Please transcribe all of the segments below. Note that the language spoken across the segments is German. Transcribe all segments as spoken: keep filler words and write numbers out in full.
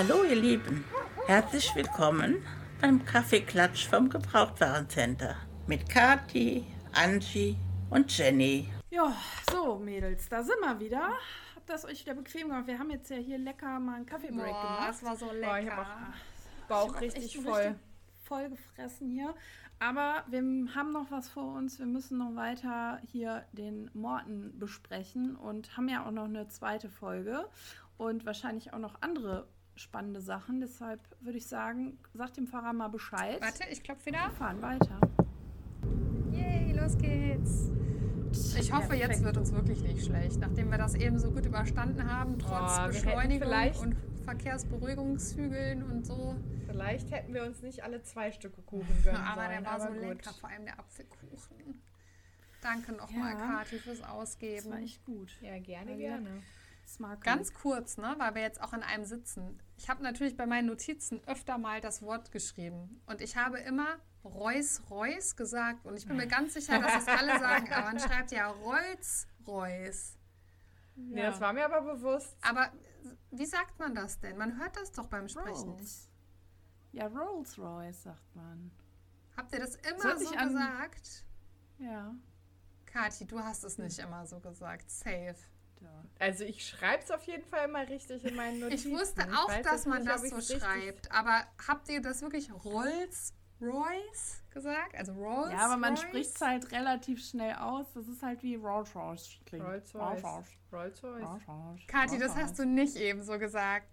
Hallo ihr Lieben, herzlich willkommen beim Kaffeeklatsch vom Gebrauchtwarencenter mit Kathi, Angie und Jenny. Ja, so Mädels, da sind wir wieder. Habt das euch wieder bequem gemacht? Wir haben jetzt ja hier lecker mal einen Kaffeebreak Boah, gemacht. Das war so lecker. Boah, ich hab auch Bauch ich hab richtig echt voll. Richtig voll gefressen hier. Aber wir haben noch was vor uns. Wir müssen noch weiter hier den Morten besprechen und haben ja auch noch eine zweite Folge und wahrscheinlich auch noch andere spannende Sachen. Deshalb würde ich sagen, sag dem Fahrer mal Bescheid. Warte, ich klopfe wieder. Wir fahren weiter. Yay, los geht's. Ich hoffe, ja, jetzt wird uns wirklich nicht schlecht, nachdem wir das eben so gut überstanden haben, trotz oh, Beschleunigung und Verkehrsberuhigungshügeln und so. Vielleicht hätten wir uns nicht alle zwei Stücke Kuchen gönnen aber sollen. Der war aber so gut. Lecker, vor allem der Apfelkuchen. Danke nochmal, ja. Kathi, fürs Ausgeben. Das war echt gut. Ja, gerne, ja, gerne. Ganz kurz, ne, weil wir jetzt auch in einem sitzen. Ich habe natürlich bei meinen Notizen öfter mal das Wort geschrieben und ich habe immer Reus, Reus gesagt und ich bin mir ganz sicher, dass das alle sagen, aber man schreibt ja Reuz, Reus. Ja. Nee, das war mir aber bewusst. Aber wie sagt man das denn? Man hört das doch beim Sprechen. Rolls. Ja, Rolls Royce sagt man. Habt ihr das immer das so an... gesagt? Ja. Kathi, du hast es nicht immer so gesagt. Safe. Also ich schreibe es auf jeden Fall mal richtig in meinen Notizen. Ich wusste auch, ich dass man nicht, das so schreibt. Aber habt ihr das wirklich Rolls Royce gesagt? Also Rolls Ja, aber man spricht es halt relativ schnell aus. Das ist halt wie Rolls Royce klingt. Rolls Royce. Rolls Royce. Kathi, das hast du nicht eben so gesagt.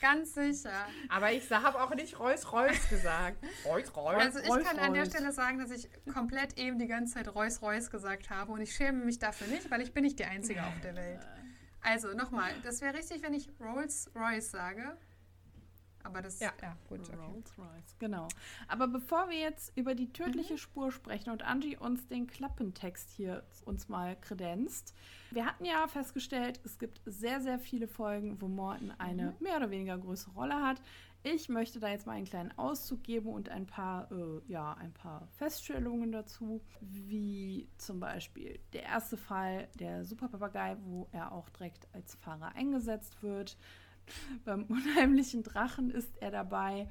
Ganz sicher. Aber ich habe auch nicht Reus Reus gesagt. Reus Reus. Also ich Reus, kann an der Stelle sagen, dass ich komplett eben die ganze Zeit Reus Reus gesagt habe und ich schäme mich dafür nicht, weil ich bin nicht die Einzige auf der Welt. Also nochmal, das wäre richtig, wenn ich Rolls Royce sage. Aber das ja, ja gut. Okay. Rolls Royce, genau. Aber bevor wir jetzt über die tödliche mhm. Spur sprechen und Angie uns den Klappentext hier uns mal kredenzt, wir hatten ja festgestellt, es gibt sehr, sehr viele Folgen, wo Morten eine mhm. mehr oder weniger größere Rolle hat. Ich möchte da jetzt mal einen kleinen Auszug geben und ein paar, äh, ja, ein paar Feststellungen dazu, wie zum Beispiel der erste Fall, der Superpapagei, wo er auch direkt als Fahrer eingesetzt wird. Beim unheimlichen Drachen ist er dabei.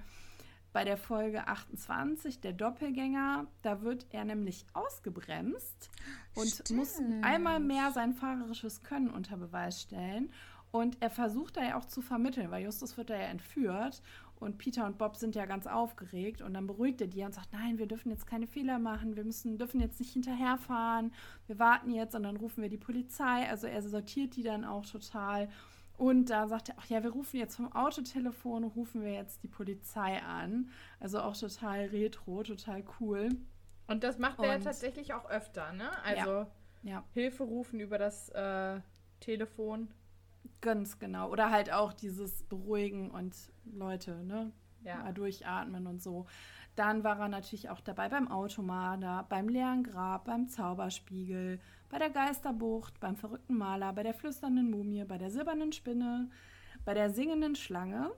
Bei der Folge achtundzwanzig, der Doppelgänger, da wird er nämlich ausgebremst und Stimmt. muss einmal mehr sein fahrerisches Können unter Beweis stellen. Und er versucht da ja auch zu vermitteln, weil Justus wird da ja entführt und Peter und Bob sind ja ganz aufgeregt und dann beruhigt er die und sagt, nein, wir dürfen jetzt keine Fehler machen, wir müssen, dürfen jetzt nicht hinterherfahren, wir warten jetzt und dann rufen wir die Polizei. Also er sortiert die dann auch total. Und da sagt er, ach ja, wir rufen jetzt vom Autotelefon, rufen wir jetzt die Polizei an. Also auch total retro, total cool. Und das macht er ja tatsächlich auch öfter, ne? Also ja, ja. Hilfe rufen über das äh, Telefon. Ganz genau. Oder halt auch dieses Beruhigen und Leute, ne? Ja. Mal durchatmen und so. Dann war er natürlich auch dabei beim Automaler, beim leeren Grab, beim Zauberspiegel, bei der Geisterbucht, beim verrückten Maler, bei der flüsternden Mumie, bei der silbernen Spinne, bei der singenden Schlange.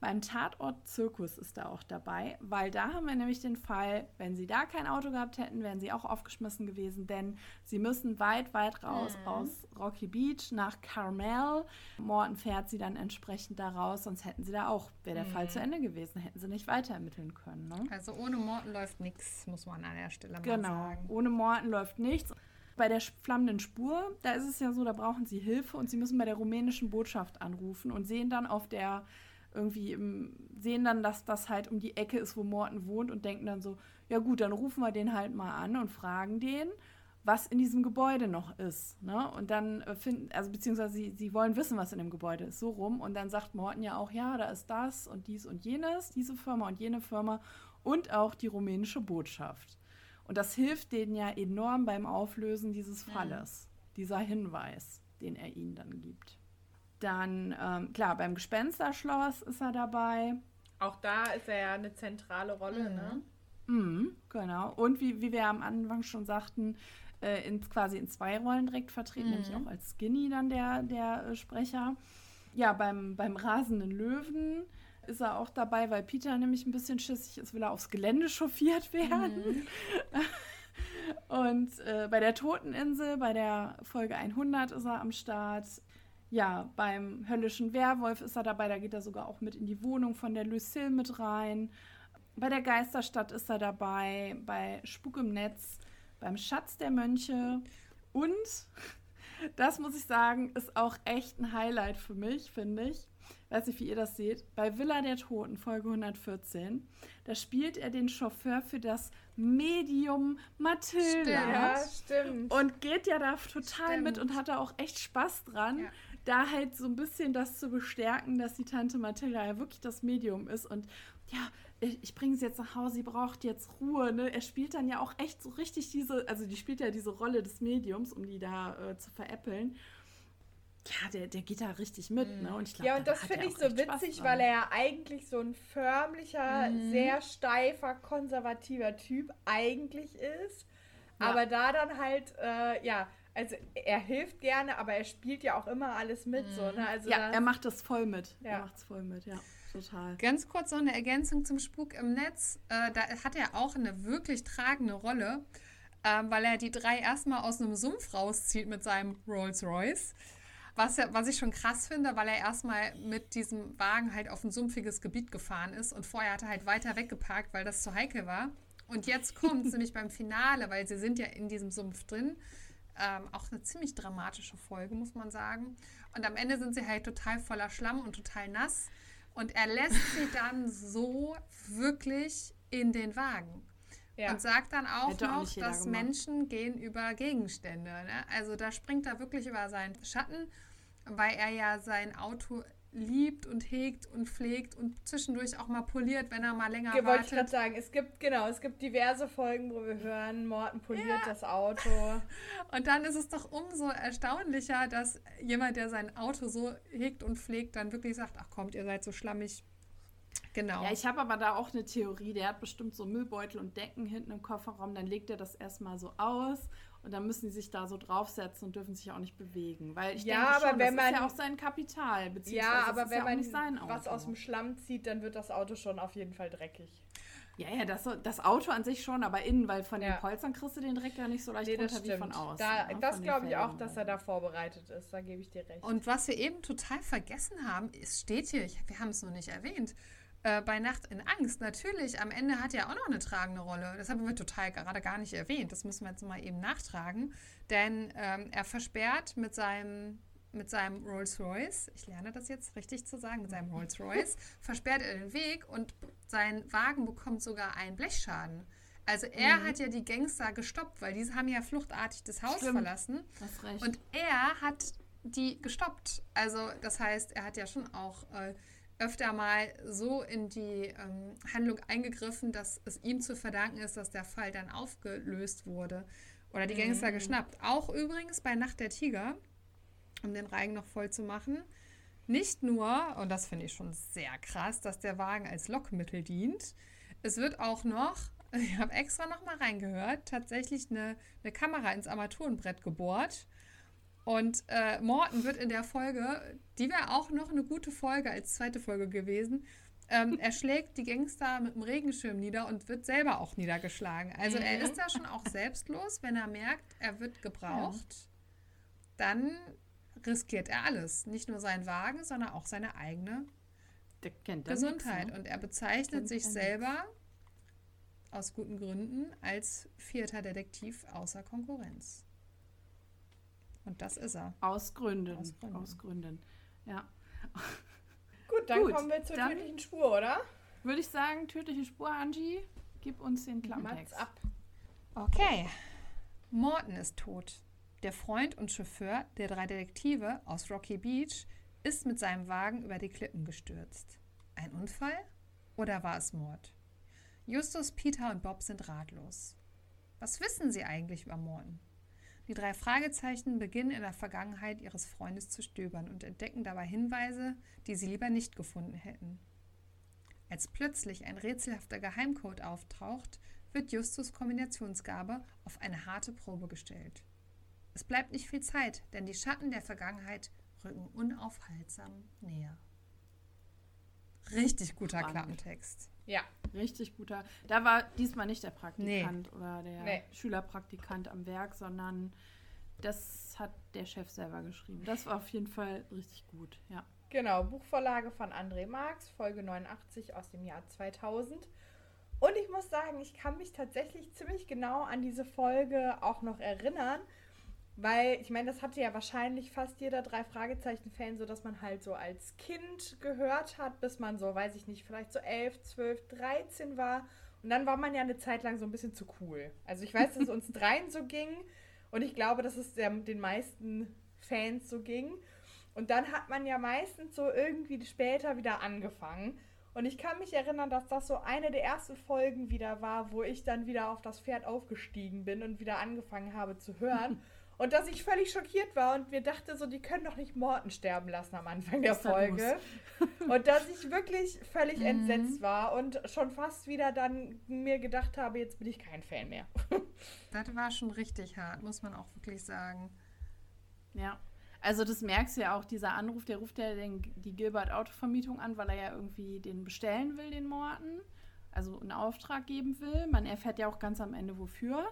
Beim Tatort Zirkus ist er auch dabei, weil da haben wir nämlich den Fall, wenn sie da kein Auto gehabt hätten, wären sie auch aufgeschmissen gewesen, denn sie müssen weit, weit raus mhm. aus Rocky Beach nach Carmel. Morten fährt sie dann entsprechend da raus, sonst hätten sie da auch, wäre der mhm. Fall zu Ende gewesen, hätten sie nicht weiter ermitteln können. Ne? Also ohne Morten läuft nichts, muss man an der Stelle mal genau, sagen. Genau, ohne Morten läuft nichts. Bei der flammenden Spur, da ist es ja so, da brauchen sie Hilfe und sie müssen bei der rumänischen Botschaft anrufen und sehen dann auf der irgendwie im, sehen dann, dass das halt um die Ecke ist, wo Morten wohnt und denken dann so, ja gut, dann rufen wir den halt mal an und fragen den, was in diesem Gebäude noch ist. Ne? Und dann finden, also beziehungsweise sie, sie wollen wissen, was in dem Gebäude ist, so rum. Und dann sagt Morten ja auch, ja, da ist das und dies und jenes, diese Firma und jene Firma und auch die rumänische Botschaft. Und das hilft denen ja enorm beim Auflösen dieses Falles, mhm. dieser Hinweis, den er ihnen dann gibt. Dann, ähm, klar, beim Gespensterschloss ist er dabei. Auch da ist er ja eine zentrale Rolle, mhm. ne? Mhm, genau. Und wie, wie wir am Anfang schon sagten, äh, in, quasi in zwei Rollen direkt vertreten, mhm. nämlich auch als Skinny dann der, der äh, Sprecher. Ja, beim, beim rasenden Löwen ist er auch dabei, weil Peter nämlich ein bisschen schissig ist, will er aufs Gelände chauffiert werden. Mhm. Und äh, bei der Toteninsel, bei der Folge hundert ist er am Start. ja, beim Höllischen Werwolf ist er dabei, da geht er sogar auch mit in die Wohnung von der Lucille mit rein. Bei der Geisterstadt ist er dabei, bei Spuk im Netz, beim Schatz der Mönche. Und, das muss ich sagen, ist auch echt ein Highlight für mich, finde ich. Weiß nicht, wie ihr das seht. Bei Villa der Toten, Folge hundertvierzehn, da spielt er den Chauffeur für das Medium Mathilda. Stimmt, ja, stimmt. Und geht ja da total stimmt. mit und hat da auch echt Spaß dran, ja. da halt so ein bisschen das zu bestärken, dass die Tante Mathilda ja wirklich das Medium ist. Und ja, ich bringe sie jetzt nach Hause, sie braucht jetzt Ruhe. Ne? Er spielt dann ja auch echt so richtig diese, also die spielt ja diese Rolle des Mediums, um die da äh, zu veräppeln. Ja, der, der geht da richtig mit, ne? Und ich glaub, ja, und das finde ich so witzig, weil er ja eigentlich so ein förmlicher, mhm. sehr steifer, konservativer Typ eigentlich ist. Ja. Aber da dann halt, äh, ja, also er hilft gerne, aber er spielt ja auch immer alles mit, mhm. so, ne? Also ja, er macht das voll mit. Ja. Er macht's voll mit, ja. Total. Ganz kurz noch eine Ergänzung zum Spuk im Netz. Äh, da hat er auch eine wirklich tragende Rolle, äh, weil er die drei erstmal aus einem Sumpf rauszieht mit seinem Rolls-Royce. Was, was ich schon krass finde, weil er erstmal mit diesem Wagen halt auf ein sumpfiges Gebiet gefahren ist und vorher hat er halt weiter weggeparkt, weil das zu heikel war. Und jetzt kommt es nämlich beim Finale, weil sie sind ja in diesem Sumpf drin. Ähm, auch eine ziemlich dramatische Folge, muss man sagen. Und am Ende sind sie halt total voller Schlamm und total nass. Und er lässt sie dann so wirklich in den Wagen. Ja. Und sagt dann auch Hätte noch, auch dass gemacht. Menschen gehen über Gegenstände. Ne? Also da springt er wirklich über seinen Schatten, weil er ja sein Auto liebt und hegt und pflegt und zwischendurch auch mal poliert, wenn er mal länger ich wartet. Ich wollte gerade sagen, es gibt, genau, es gibt diverse Folgen, wo wir hören, Morten poliert ja. das Auto. Und dann ist es doch umso erstaunlicher, dass jemand, der sein Auto so hegt und pflegt, dann wirklich sagt, ach kommt, ihr seid so schlammig. Genau. Ja, ich habe aber da auch eine Theorie, der hat bestimmt so Müllbeutel und Decken hinten im Kofferraum, dann legt er das erstmal so aus und dann müssen die sich da so draufsetzen und dürfen sich auch nicht bewegen, weil ich ja, denke schon, das man, ist ja auch sein Kapital, beziehungsweise ja, aber ist wenn ja auch man nicht sein Auto. Was aus dem Schlamm zieht, dann wird das Auto schon auf jeden Fall dreckig. Ja, ja, das, das Auto an sich schon, aber innen, weil von ja. den Polstern kriegst du den Dreck ja nicht so leicht nee, runter stimmt. wie von außen. Da, ja, das glaube ich auch, dass er da vorbereitet ist, da gebe ich dir recht. Und was wir eben total vergessen haben, es steht hier, ich, wir haben es noch nicht erwähnt, äh, bei Nacht in Angst, natürlich, am Ende hat er auch noch eine tragende Rolle. Das haben wir total gerade gar nicht erwähnt, das müssen wir jetzt mal eben nachtragen, denn ähm, er versperrt mit seinem... mit seinem Rolls-Royce, ich lerne das jetzt richtig zu sagen, mit seinem Rolls-Royce, versperrt er den Weg und sein Wagen bekommt sogar einen Blechschaden. Also er mhm. hat ja die Gangster gestoppt, weil die haben ja fluchtartig das Haus Stimmt. verlassen. Hast recht. Und er hat die gestoppt. Also das heißt, er hat ja schon auch äh, öfter mal so in die ähm, Handlung eingegriffen, dass es ihm zu verdanken ist, dass der Fall dann aufgelöst wurde. Oder die Gangster mhm. geschnappt. Auch übrigens bei Nacht der Tiger, um den Reigen noch voll zu machen. Nicht nur, und das finde ich schon sehr krass, dass der Wagen als Lockmittel dient. Es wird auch noch, ich habe extra noch mal reingehört, tatsächlich eine, eine Kamera ins Armaturenbrett gebohrt. Und äh, Morten wird in der Folge, die wäre auch noch eine gute Folge als zweite Folge gewesen, ähm, er schlägt die Gangster mit dem Regenschirm nieder und wird selber auch niedergeschlagen. Also er ist da schon auch selbstlos, wenn er merkt, er wird gebraucht. Dann riskiert er alles. Nicht nur seinen Wagen, sondern auch seine eigene Gesundheit. Nix, ne? Und er bezeichnet sich selber aus guten Gründen als vierter Detektiv außer Konkurrenz. Und das ist er. Aus Gründen. Aus Gründen. Aus Gründen. Ja. Gut, dann Gut, kommen wir zur tödlichen Spur, oder? Würde ich sagen, tödliche Spur, Angie, gib uns den Klappentext. Mats ab. Okay. Morten ist tot. Der Freund und Chauffeur der drei Detektive aus Rocky Beach ist mit seinem Wagen über die Klippen gestürzt. Ein Unfall oder war es Mord? Justus, Peter und Bob sind ratlos. Was wissen sie eigentlich über Morten? Die drei Fragezeichen beginnen in der Vergangenheit ihres Freundes zu stöbern und entdecken dabei Hinweise, die sie lieber nicht gefunden hätten. Als plötzlich ein rätselhafter Geheimcode auftaucht, wird Justus' Kombinationsgabe auf eine harte Probe gestellt. Es bleibt nicht viel Zeit, denn die Schatten der Vergangenheit rücken unaufhaltsam näher. Richtig guter Spannend. Klappentext. Ja, richtig guter. Da war diesmal nicht der Praktikant nee. oder der nee. Schülerpraktikant am Werk, sondern Das hat der Chef selber geschrieben. Das war auf jeden Fall richtig gut, ja. Genau, Buchvorlage von André Marx, Folge neunundachtzig aus dem Jahr zweitausend. Und ich muss sagen, ich kann mich tatsächlich ziemlich genau an diese Folge auch noch erinnern, weil, ich meine, das hatte ja wahrscheinlich fast jeder Drei-Fragezeichen-Fan, so dass man halt so als Kind gehört hat, bis man so, weiß ich nicht, vielleicht so elf, zwölf, dreizehn war. Und dann war man ja eine Zeit lang so ein bisschen zu cool. Also ich weiß, dass es uns dreien so ging und ich glaube, dass es den meisten Fans so ging. Und dann hat man ja meistens so irgendwie später wieder angefangen. Und ich kann mich erinnern, dass das so eine der ersten Folgen wieder war, wo ich dann wieder auf das Pferd aufgestiegen bin und wieder angefangen habe zu hören. Und dass ich völlig schockiert war und mir dachte so, die können doch nicht Morten sterben lassen am Anfang der Folge. Und dass ich wirklich völlig mhm. entsetzt war und schon fast wieder dann mir gedacht habe, jetzt bin ich kein Fan mehr. Das war schon richtig hart, muss man auch wirklich sagen. Ja. Also das merkst du ja auch, dieser Anruf, der ruft ja den, die Gilbert-Autovermietung an, weil er ja irgendwie den bestellen will, den Morten, also einen Auftrag geben will. Man erfährt ja auch ganz am Ende, wofür.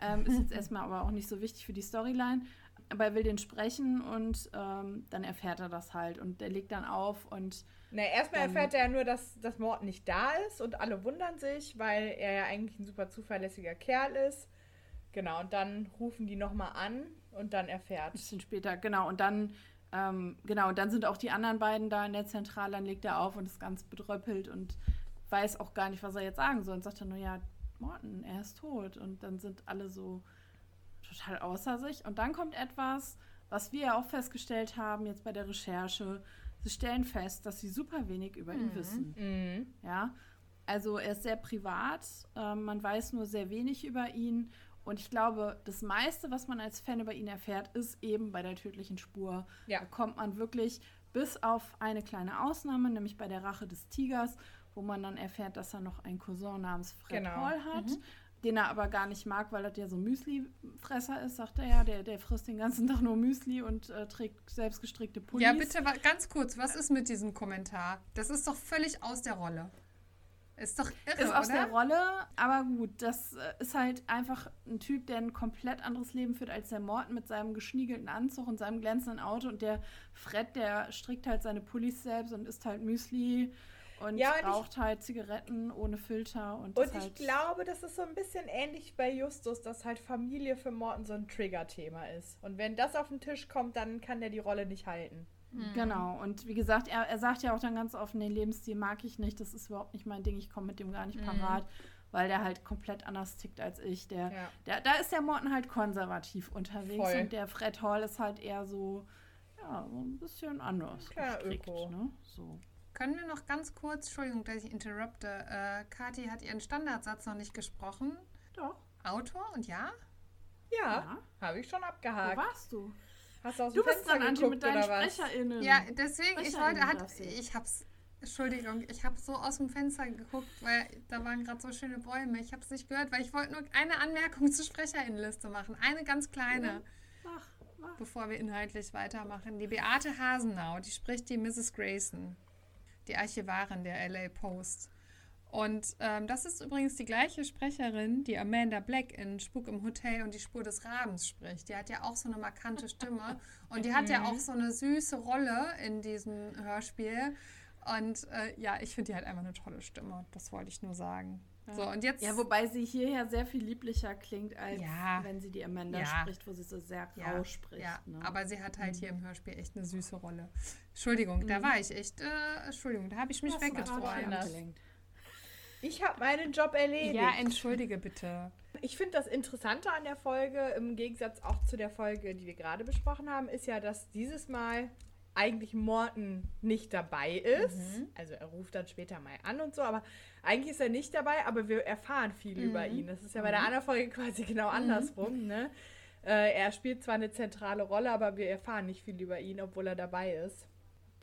Ähm, ist jetzt erstmal aber auch nicht so wichtig für die Storyline. Aber er will den sprechen und ähm, dann erfährt er das halt. Und er legt dann auf und... Na, erstmal erfährt er ja nur, dass, dass Morten nicht da ist und alle wundern sich, weil er ja eigentlich ein super zuverlässiger Kerl ist. Genau, und dann rufen die nochmal an und dann erfährt. Ein bisschen später, genau. Und dann ähm, genau und dann sind auch die anderen beiden da in der Zentrale, dann legt er auf und ist ganz bedröppelt und weiß auch gar nicht, was er jetzt sagen soll. Und sagt dann nur, ja, Morten, er ist tot. Und dann sind alle so total außer sich. Und dann kommt etwas, was wir ja auch festgestellt haben jetzt bei der Recherche. Sie stellen fest, dass sie super wenig über ihn mhm. wissen. Mhm. Ja, also er ist sehr privat. Äh, man weiß nur sehr wenig über ihn. Und ich glaube, das meiste, was man als Fan über ihn erfährt, ist eben bei der tödlichen Spur. Ja. Da kommt man wirklich bis auf eine kleine Ausnahme, nämlich bei der Rache des Tigers, wo man dann erfährt, dass er noch einen Cousin namens Fred genau. Hall hat, mhm. den er aber gar nicht mag, weil das ja so ein Müslifresser ist, sagt er ja. Der, der frisst den ganzen Tag nur Müsli und äh, trägt selbstgestrickte Pullis. Ja, bitte, ganz kurz, was ist mit diesem Kommentar? Das ist doch völlig aus der Rolle. Ist doch irre, ist aus oder? Der Rolle, aber gut, das ist halt einfach ein Typ, der ein komplett anderes Leben führt als der Morten mit seinem geschniegelten Anzug und seinem glänzenden Auto und der Fred, der strickt halt seine Pullis selbst und isst halt Müsli und, ja, und raucht ich, halt Zigaretten ohne Filter. Und, und ich halt glaube, das ist so ein bisschen ähnlich bei Justus, dass halt Familie für Morten so ein Trigger-Thema ist. Und wenn das auf den Tisch kommt, dann kann der die Rolle nicht halten. Genau, und wie gesagt, er, er sagt ja auch dann ganz offen, den Lebensstil mag ich nicht, das ist überhaupt nicht mein Ding, ich komme mit dem gar nicht mhm. parat, weil der halt komplett anders tickt als ich. Der, ja. der, da ist der Morten halt konservativ unterwegs Voll. Und der Fred Hall ist halt eher so, ja, so ein bisschen anders gestrickt, ne? So. Können wir noch ganz kurz, Entschuldigung, dass ich interrupte, äh, Kathi hat ihren Standardsatz noch nicht gesprochen. Doch. Autor und ja? Ja, ja. Habe ich schon abgehakt. Wo warst du? Hast du aus dem du Fenster bist dann, Antje, mit deinen SprecherInnen. Ja, deswegen, ich wollte, hat, ich hab's, Entschuldigung, ich habe so aus dem Fenster geguckt, weil da waren gerade so schöne Bäume. Ich habe es nicht gehört, weil ich wollte nur eine Anmerkung zur SprecherInnenliste machen. Eine ganz kleine. Mach, mach. Bevor wir inhaltlich weitermachen. Die Beate Hasenau, die spricht die Missus Grayson, die Archivarin der L A Post. Und ähm, das ist übrigens die gleiche Sprecherin, die Amanda Black in Spuk im Hotel und die Spur des Rabens spricht. Die hat ja auch so eine markante Stimme und die hat ja auch so eine süße Rolle in diesem Hörspiel. Und äh, ja, ich finde die halt einfach eine tolle Stimme. Das wollte ich nur sagen. Ja. So, und jetzt, ja, wobei sie hierher sehr viel lieblicher klingt, als ja, wenn sie die Amanda ja, spricht, wo sie so sehr ja, rau spricht. Ja, ne? Aber sie hat halt mhm. hier im Hörspiel echt eine süße Rolle. Entschuldigung, mhm. da war ich echt, äh, Entschuldigung, da habe ich mich weggezogen. Ich habe meinen Job erledigt. Ja, entschuldige bitte. Ich finde das Interessante an der Folge, im Gegensatz auch zu der Folge, die wir gerade besprochen haben, ist ja, dass dieses Mal eigentlich Morten nicht dabei ist. Mhm. Also er ruft dann später mal an und so, aber eigentlich ist er nicht dabei, aber wir erfahren viel mhm. über ihn. Das ist ja bei der anderen Folge quasi genau mhm. andersrum. Ne? Äh, er spielt zwar eine zentrale Rolle, aber wir erfahren nicht viel über ihn, obwohl er dabei ist.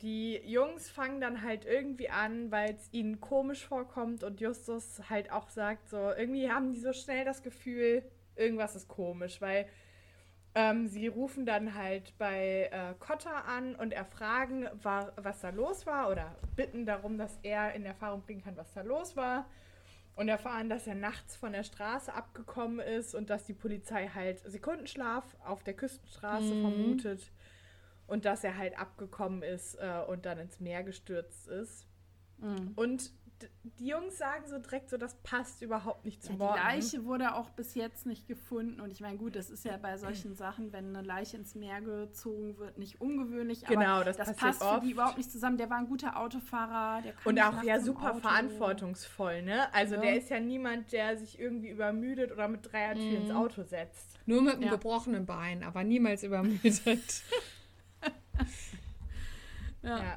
Die Jungs fangen dann halt irgendwie an, weil es ihnen komisch vorkommt und Justus halt auch sagt so, irgendwie haben die so schnell das Gefühl, irgendwas ist komisch, weil ähm, sie rufen dann halt bei äh, Cotter an und erfragen, war, was da los war oder bitten darum, dass er in Erfahrung bringen kann, was da los war. und erfahren, dass er nachts von der Straße abgekommen ist und dass die Polizei halt Sekundenschlaf auf der Küstenstraße mhm. vermutet und dass er halt abgekommen ist äh, und dann ins Meer gestürzt ist. Mhm. Und die Jungs sagen so direkt so, das passt überhaupt nicht zu Morden. Ja, die Leiche wurde auch bis jetzt nicht gefunden. Und ich meine, gut, das ist ja bei solchen Sachen, wenn eine Leiche ins Meer gezogen wird, nicht ungewöhnlich. Aber genau, das, das passt oft. Für die überhaupt nicht zusammen. Der war ein guter Autofahrer. Der und auch ja super Auto. verantwortungsvoll, ne? Also ja. der ist ja niemand, der sich irgendwie übermüdet oder mit Dreiertür mhm. ins Auto setzt. Nur mit einem ja. gebrochenen Bein, aber niemals übermüdet. ja. ja.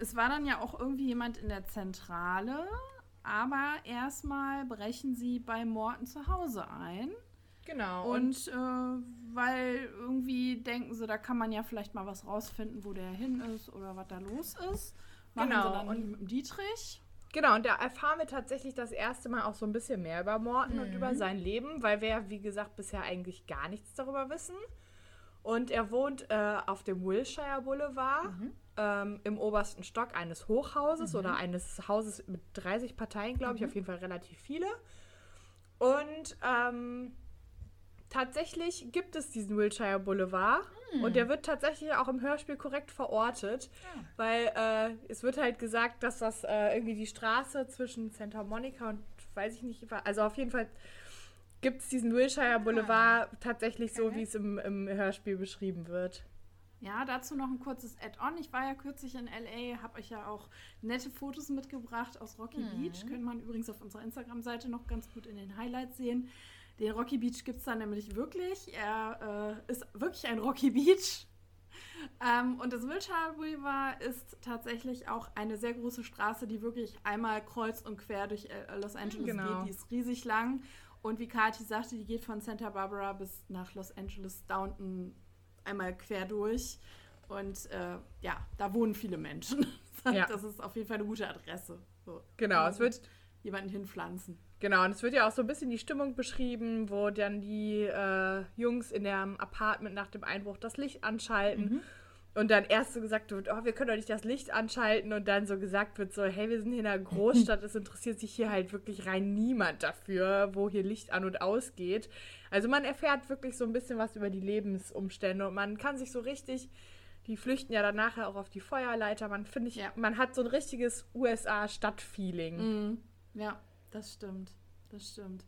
Es war dann ja auch irgendwie jemand in der Zentrale, aber erstmal brechen sie bei Morten zu Hause ein. Genau. Und, und äh, weil irgendwie denken sie, da kann man ja vielleicht mal was rausfinden, wo der hin ist oder was da los ist. Machen genau. sie dann und, mit dem Dietrich. Genau, und da erfahren wir tatsächlich das erste Mal auch so ein bisschen mehr über Morten mhm. und über sein Leben, weil wir ja, wie gesagt, bisher eigentlich gar nichts darüber wissen. Und er wohnt äh, auf dem Wilshire Boulevard. Mhm. Ähm, im obersten Stock eines Hochhauses mhm. oder eines Hauses mit dreißig Parteien, glaube ich, mhm. auf jeden Fall relativ viele. Und ähm, tatsächlich gibt es diesen Wilshire Boulevard mhm. und der wird tatsächlich auch im Hörspiel korrekt verortet, ja. weil äh, es wird halt gesagt, dass das äh, irgendwie die Straße zwischen Santa Monica und weiß ich nicht, also auf jeden Fall gibt es diesen Wilshire Boulevard ja. tatsächlich okay. so, wie es im, im Hörspiel beschrieben wird. Ja, dazu noch ein kurzes Add-on. Ich war ja kürzlich in L A, habe euch ja auch nette Fotos mitgebracht aus Rocky mhm. Beach. Können man übrigens auf unserer Instagram-Seite noch ganz gut in den Highlights sehen. Den Rocky Beach gibt es da nämlich wirklich. Er äh, ist wirklich ein Rocky Beach. Ähm, und das Wilshire Boulevard ist tatsächlich auch eine sehr große Straße, die wirklich einmal kreuz und quer durch Los Angeles genau. geht. Die ist riesig lang. Und wie Kathi sagte, die geht von Santa Barbara bis nach Los Angeles, Downton, einmal quer durch und äh, ja, da wohnen viele Menschen. Das ja. ist auf jeden Fall eine gute Adresse. So. Genau, es wird jemanden hinpflanzen. Genau, und es wird ja auch so ein bisschen die Stimmung beschrieben, wo dann die äh, Jungs in dem Apartment nach dem Einbruch das Licht anschalten mhm. und dann erst so gesagt wird, oh, wir können doch nicht das Licht anschalten und dann so gesagt wird so, hey, wir sind hier in einer Großstadt, es interessiert sich hier halt wirklich rein niemand dafür, wo hier Licht an und ausgeht. Also man erfährt wirklich so ein bisschen was über die Lebensumstände und man kann sich so richtig, die flüchten ja dann nachher auch auf die Feuerleiter, man finde ich, ja. man hat so ein richtiges U S A-Stadt-Feeling. Mhm. Ja, das stimmt, das stimmt.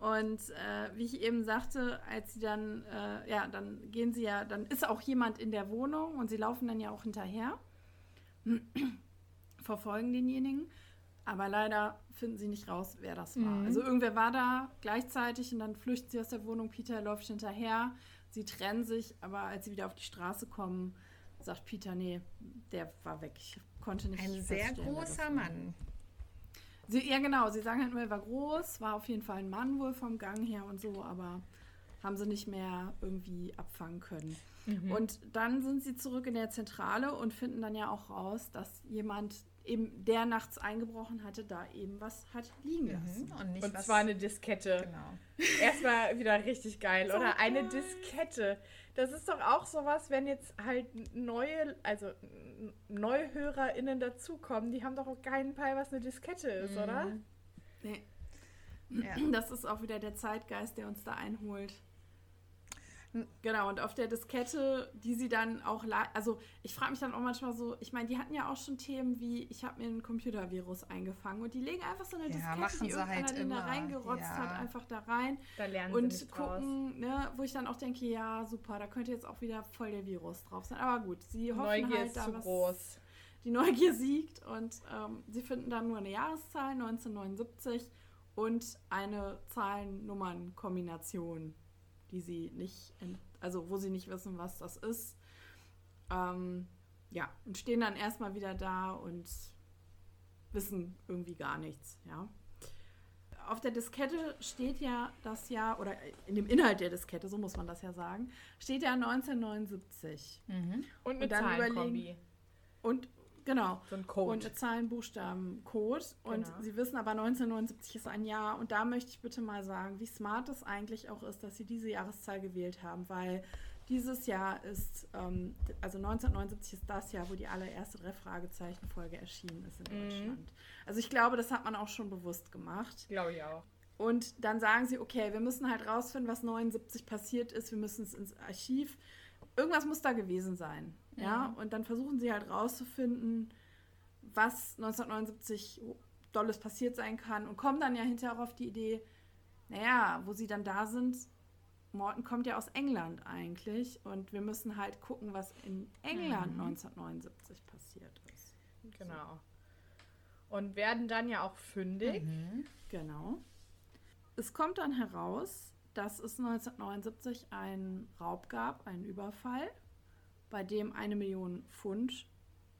Und äh, wie ich eben sagte, als sie dann, äh, ja, dann gehen sie ja, dann ist auch jemand in der Wohnung und sie laufen dann ja auch hinterher, verfolgen denjenigen, aber leider finden sie nicht raus, wer das war. Mhm. Also irgendwer war da gleichzeitig und dann flüchten sie aus der Wohnung, Peter läuft hinterher, sie trennen sich, aber als sie wieder auf die Straße kommen, sagt Peter, nee, der war weg, ich konnte nicht Ein sehr großer Mann. Sie, ja, genau. Sie sagen halt nur, er war groß, war auf jeden Fall ein Mann wohl vom Gang her und so, aber haben sie nicht mehr irgendwie abfangen können. Mhm. Und dann sind sie zurück in der Zentrale und finden dann ja auch raus, dass jemand, eben der nachts eingebrochen hatte, da eben was hat liegen lassen. Mhm. Und nicht und was zwar eine Diskette. Genau. Erstmal wieder richtig geil, so oder? Geil. Eine Diskette. Das ist doch auch sowas, wenn jetzt halt neue, also NeuhörerInnen dazukommen, die haben doch auf keinen Fall, was eine Diskette ist, mhm. oder? Nee. Ja. Das ist auch wieder der Zeitgeist, der uns da einholt. Genau, und auf der Diskette, die sie dann auch, la- also ich frage mich dann auch manchmal so, ich meine, die hatten ja auch schon Themen wie, ich habe mir einen Computervirus eingefangen und die legen einfach so eine ja, Diskette, die irgendeiner halt da reingerotzt ja. hat, einfach da rein da lernen und sie gucken, ne, wo ich dann auch denke, ja super, da könnte jetzt auch wieder voll der Virus drauf sein, aber gut, sie hoffen Neugier halt da was, groß. Die Neugier siegt und ähm, sie finden dann nur eine Jahreszahl, neunzehnhundertneunundsiebzig und eine Zahlen-Nummern-Kombination. Die sie nicht, also wo sie nicht wissen, was das ist. Ähm, ja, und stehen dann erstmal wieder da und wissen irgendwie gar nichts, ja. Auf der Diskette steht ja das Jahr, oder in dem Inhalt der Diskette, so muss man das ja sagen, steht ja neunzehnhundertneunundsiebzig. Mhm. Und eine Zahlenkombi. Und genau. So ein Code. Und eine Zahlen-Buchstaben-Code. Genau. Und Sie wissen aber, neunzehnhundertneunundsiebzig ist ein Jahr. Und da möchte ich bitte mal sagen, wie smart es eigentlich auch ist, dass Sie diese Jahreszahl gewählt haben. Weil Dieses Jahr ist, ähm, also neunzehnhundertneunundsiebzig ist das Jahr, wo die allererste Drei-Fragezeichen-Folge erschienen ist in mhm. Deutschland. Also ich glaube, das hat man auch schon bewusst gemacht. Glaube ich auch. Und dann sagen sie, okay, wir müssen halt rausfinden, was neunzehnhundertneunundsiebzig passiert ist, wir müssen es ins Archiv. Irgendwas muss da gewesen sein. Ja. ja? Und dann versuchen sie halt rauszufinden, was neunzehnhundertneunundsiebzig Dolles passiert sein kann und kommen dann ja hinterher auch auf die Idee, naja, wo sie dann da sind, Morton kommt ja aus England eigentlich und wir müssen halt gucken, was in England mhm. neunzehnhundertneunundsiebzig passiert ist. Genau. So. Und werden dann ja auch fündig. Mhm. Genau. Es kommt dann heraus, dass es neunzehnhundertneunundsiebzig einen Raub gab, einen Überfall, bei dem eine Million Pfund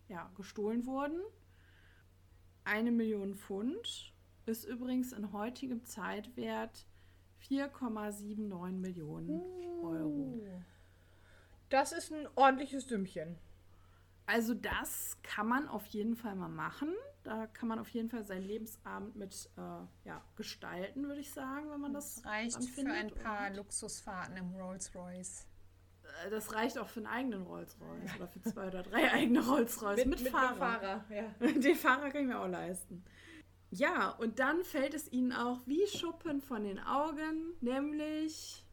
ja, gestohlen wurden. Eine Million Pfund ist übrigens in heutigem Zeitwert vier Komma neunundsiebzig Millionen uh, Euro. Das ist ein ordentliches Sümmchen. Also das kann man auf jeden Fall mal machen. Da kann man auf jeden Fall seinen Lebensabend mit äh, ja, gestalten, würde ich sagen, wenn man das, das reicht für ein paar und Luxusfahrten im Rolls-Royce. Das reicht auch für einen eigenen Rolls-Royce ja. oder für zwei oder drei eigene Rolls-Royce mit, mit, mit Fahrer. Fahrer ja. Den Fahrer kann ich mir auch leisten. Ja, und dann fällt es ihnen auch wie Schuppen von den Augen, nämlich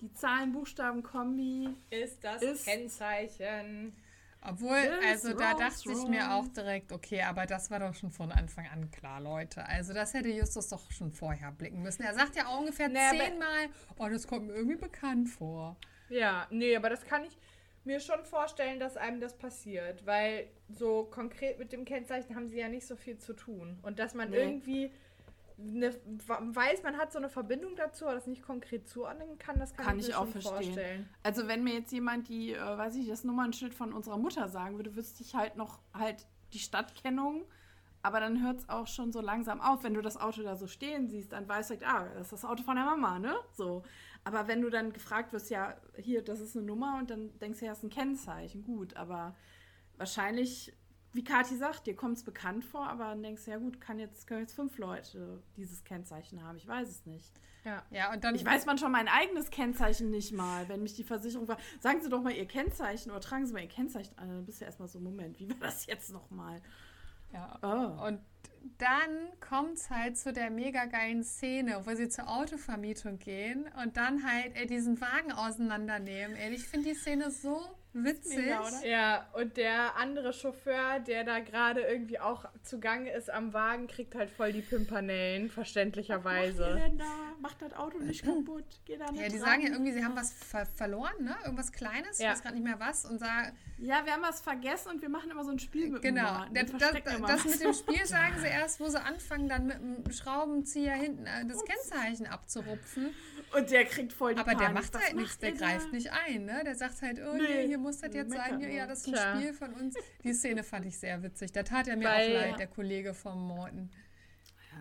die Zahlen-Buchstaben-Kombi ist das ist Kennzeichen. Obwohl, also Rolls da dachte Rolls. ich mir auch direkt, okay, aber das war doch schon von Anfang an klar, Leute. Also das hätte Justus doch schon vorher blicken müssen. Er sagt ja auch ungefähr naja, zehnmal, oh, das kommt mir irgendwie bekannt vor. Ja, nee, aber das kann ich mir schon vorstellen, dass einem das passiert, weil so konkret mit dem Kennzeichen haben sie ja nicht so viel zu tun. Und dass man nee. irgendwie eine, weiß, man hat so eine Verbindung dazu, aber das nicht konkret zuordnen kann, das kann, kann ich mir ich auch schon verstehen. vorstellen. Also wenn mir jetzt jemand die, äh, weiß ich, das Nummernschild von unserer Mutter sagen würde, wüsste ich halt noch halt die Stadtkennung, aber dann hört es auch schon so langsam auf. Wenn du das Auto da so stehen siehst, dann weißt du halt, ah, das ist das Auto von der Mama, ne? So. Aber wenn du dann gefragt wirst, ja, hier, das ist eine Nummer und dann denkst du, ja, das ist ein Kennzeichen, gut, aber wahrscheinlich, wie Kathi sagt, dir kommt es bekannt vor, aber dann denkst du, ja gut, kann jetzt, können jetzt fünf Leute dieses Kennzeichen haben, ich weiß es nicht. Ja, ja und dann... Ich weiß man schon mein eigenes Kennzeichen nicht mal, wenn mich die Versicherung fragt, sagen Sie doch mal Ihr Kennzeichen oder tragen Sie mal Ihr Kennzeichen an, dann bist du ja erstmal so, Moment, wie war das jetzt nochmal? Ja, oh. Und dann kommt es halt zu der mega geilen Szene, wo sie zur Autovermietung gehen und dann halt ey, diesen Wagen auseinandernehmen. Ey, ich finde die Szene so witzig. Mega, oder? Ja, und der andere Chauffeur, der da gerade irgendwie auch zugange ist am Wagen, kriegt halt voll die Pimpernellen, verständlicherweise. Was macht ihr denn da? Macht das Auto nicht kaputt? Geht da nicht ja, die ran. Sagen ja irgendwie, sie haben was ver- verloren, ne? Irgendwas Kleines, ja. Ich weiß gerade nicht mehr was. Und sagen, ja, wir haben was vergessen und wir machen immer so ein Spiel mit dem Wagen. Genau, das, das, das mit dem Spiel sagen sie erst, wo sie anfangen, dann mit dem Schraubenzieher hinten das Ups. Kennzeichen abzurupfen. Und der kriegt voll die Aber Panik. Der macht was halt nichts, der greift da? Nicht ein, ne? Der sagt halt, oh nee, hier muss das jetzt sein, ja, das ist ein Klar. Spiel von uns. Die Szene fand ich sehr witzig. Da tat er mir Weil, auch leid, der Kollege vom Morton.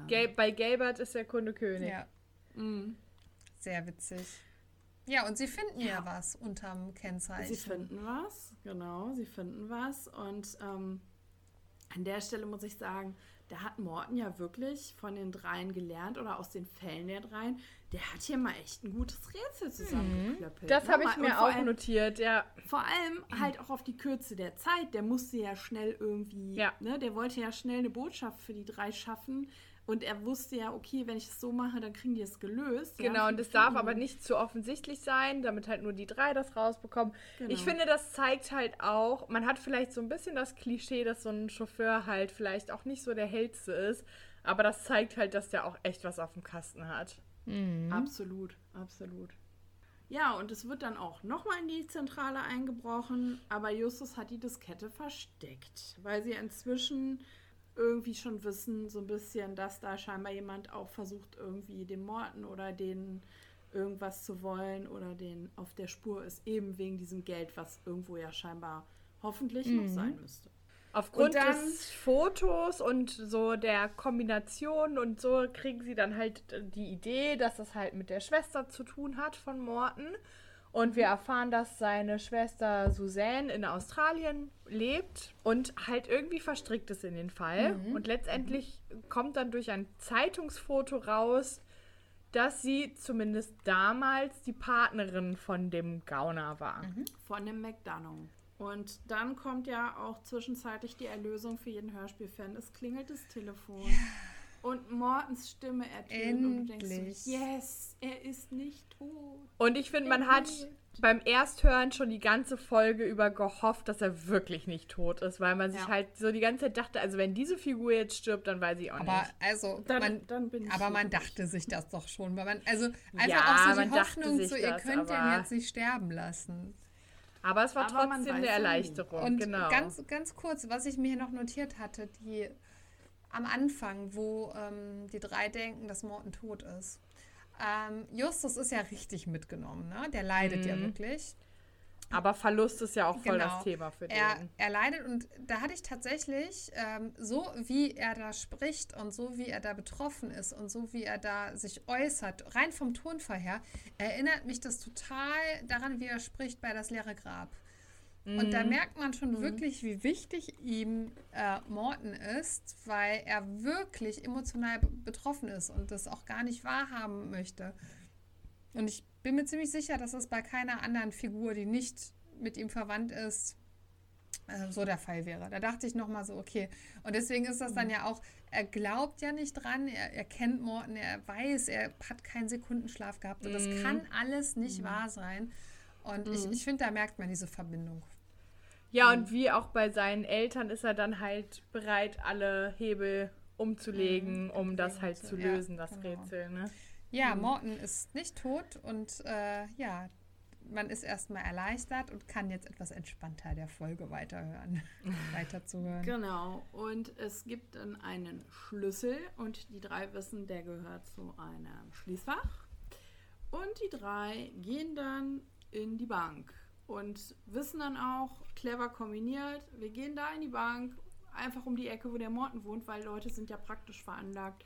Ja. Bei Gilbert ist der Kunde König. Ja. Mhm. Sehr witzig. Ja, und sie finden ja, ja was unterm Kennzeichen. Sie finden was, genau, sie finden was. Und ähm, an der Stelle muss ich sagen, da hat Morton ja wirklich von den dreien gelernt oder aus den Fällen der dreien, der hat hier mal echt ein gutes Rätsel zusammengeklöppelt. Das habe ich mir auch allem, notiert, ja. Vor allem halt auch auf die Kürze der Zeit. Der musste ja schnell irgendwie, ja. ne, der wollte ja schnell eine Botschaft für die drei schaffen. Und er wusste ja, okay, wenn ich es so mache, dann kriegen die es gelöst. Genau, ja, und das darf aber nicht zu offensichtlich sein, damit halt nur die drei das rausbekommen. Genau. Ich finde, das zeigt halt auch, man hat vielleicht so ein bisschen das Klischee, dass so ein Chauffeur halt vielleicht auch nicht so der hellste ist, aber das zeigt halt, dass der auch echt was auf dem Kasten hat. Mhm. Absolut, absolut. Ja, und es wird dann auch nochmal in die Zentrale eingebrochen, aber Justus hat die Diskette versteckt, weil sie inzwischen irgendwie schon wissen, so ein bisschen, dass da scheinbar jemand auch versucht, irgendwie den Morton oder denen irgendwas zu wollen oder den auf der Spur ist, eben wegen diesem Geld, was irgendwo ja scheinbar hoffentlich mhm. noch sein müsste. Aufgrund dann, des Fotos und so der Kombination und so kriegen sie dann halt die Idee, dass das halt mit der Schwester zu tun hat von Morton. Und wir erfahren, dass seine Schwester Suzanne in Australien lebt und halt irgendwie verstrickt ist in den Fall. Mhm. Und letztendlich kommt dann durch ein Zeitungsfoto raus, dass sie zumindest damals die Partnerin von dem Gauner war. Mhm. Von dem McDonough. Und dann kommt ja auch zwischenzeitlich die Erlösung für jeden Hörspielfan. Es klingelt das Telefon. Ja. Und Mortens Stimme ertönt und du denkst so, yes, er ist nicht tot. Und ich finde, man hat beim Ersthören schon die ganze Folge über gehofft, dass er wirklich nicht tot ist, weil man sich ja. halt so die ganze Zeit dachte, also wenn diese Figur jetzt stirbt, dann weiß ich auch aber nicht. Also, dann, man, dann bin ich aber man dachte sich das doch schon, weil man, also einfach ja, auch so die Hoffnung, so, ihr das, könnt den jetzt nicht sterben lassen. Aber es war aber trotzdem eine Erleichterung. Und genau. ganz, ganz kurz, was ich mir hier noch notiert hatte, die am Anfang, wo ähm, die drei denken, dass Morten tot ist. Ähm, Justus ist ja richtig mitgenommen, ne? Der leidet mhm. ja wirklich. Aber Verlust ist ja auch voll genau. das Thema für den. Er, er leidet und da hatte ich tatsächlich, ähm, so wie er da spricht und so wie er da betroffen ist und so wie er da sich äußert, rein vom Tonfall her, erinnert mich das total daran, wie er spricht bei Das leere Grab. Und da merkt man schon mhm. wirklich, wie wichtig ihm äh, Morten ist, weil er wirklich emotional b- betroffen ist und das auch gar nicht wahrhaben möchte. Und ich bin mir ziemlich sicher, dass das bei keiner anderen Figur, die nicht mit ihm verwandt ist, äh, so der Fall wäre. Da dachte ich nochmal so, okay. Und deswegen ist das mhm. dann ja auch, er glaubt ja nicht dran, er, er kennt Morten, er weiß, er hat keinen Sekundenschlaf gehabt. Und mhm. das kann alles nicht mhm. wahr sein. Und mhm. ich, ich finde, da merkt man diese Verbindung. Ja, mhm. und wie auch bei seinen Eltern ist er dann halt bereit, alle Hebel umzulegen, mhm. um das halt zu lösen, ja, das genau. Rätsel. Ne? Ja, mhm. Morten ist nicht tot und äh, ja, man ist erstmal erleichtert und kann jetzt etwas entspannter der Folge weiterhören, weiterzuhören. Genau, und es gibt dann einen Schlüssel und die drei wissen, der gehört zu einem Schließfach. Und die drei gehen dann in die Bank und wissen dann auch, clever kombiniert, wir gehen da in die Bank, einfach um die Ecke, wo der Morten wohnt, weil Leute sind ja praktisch veranlagt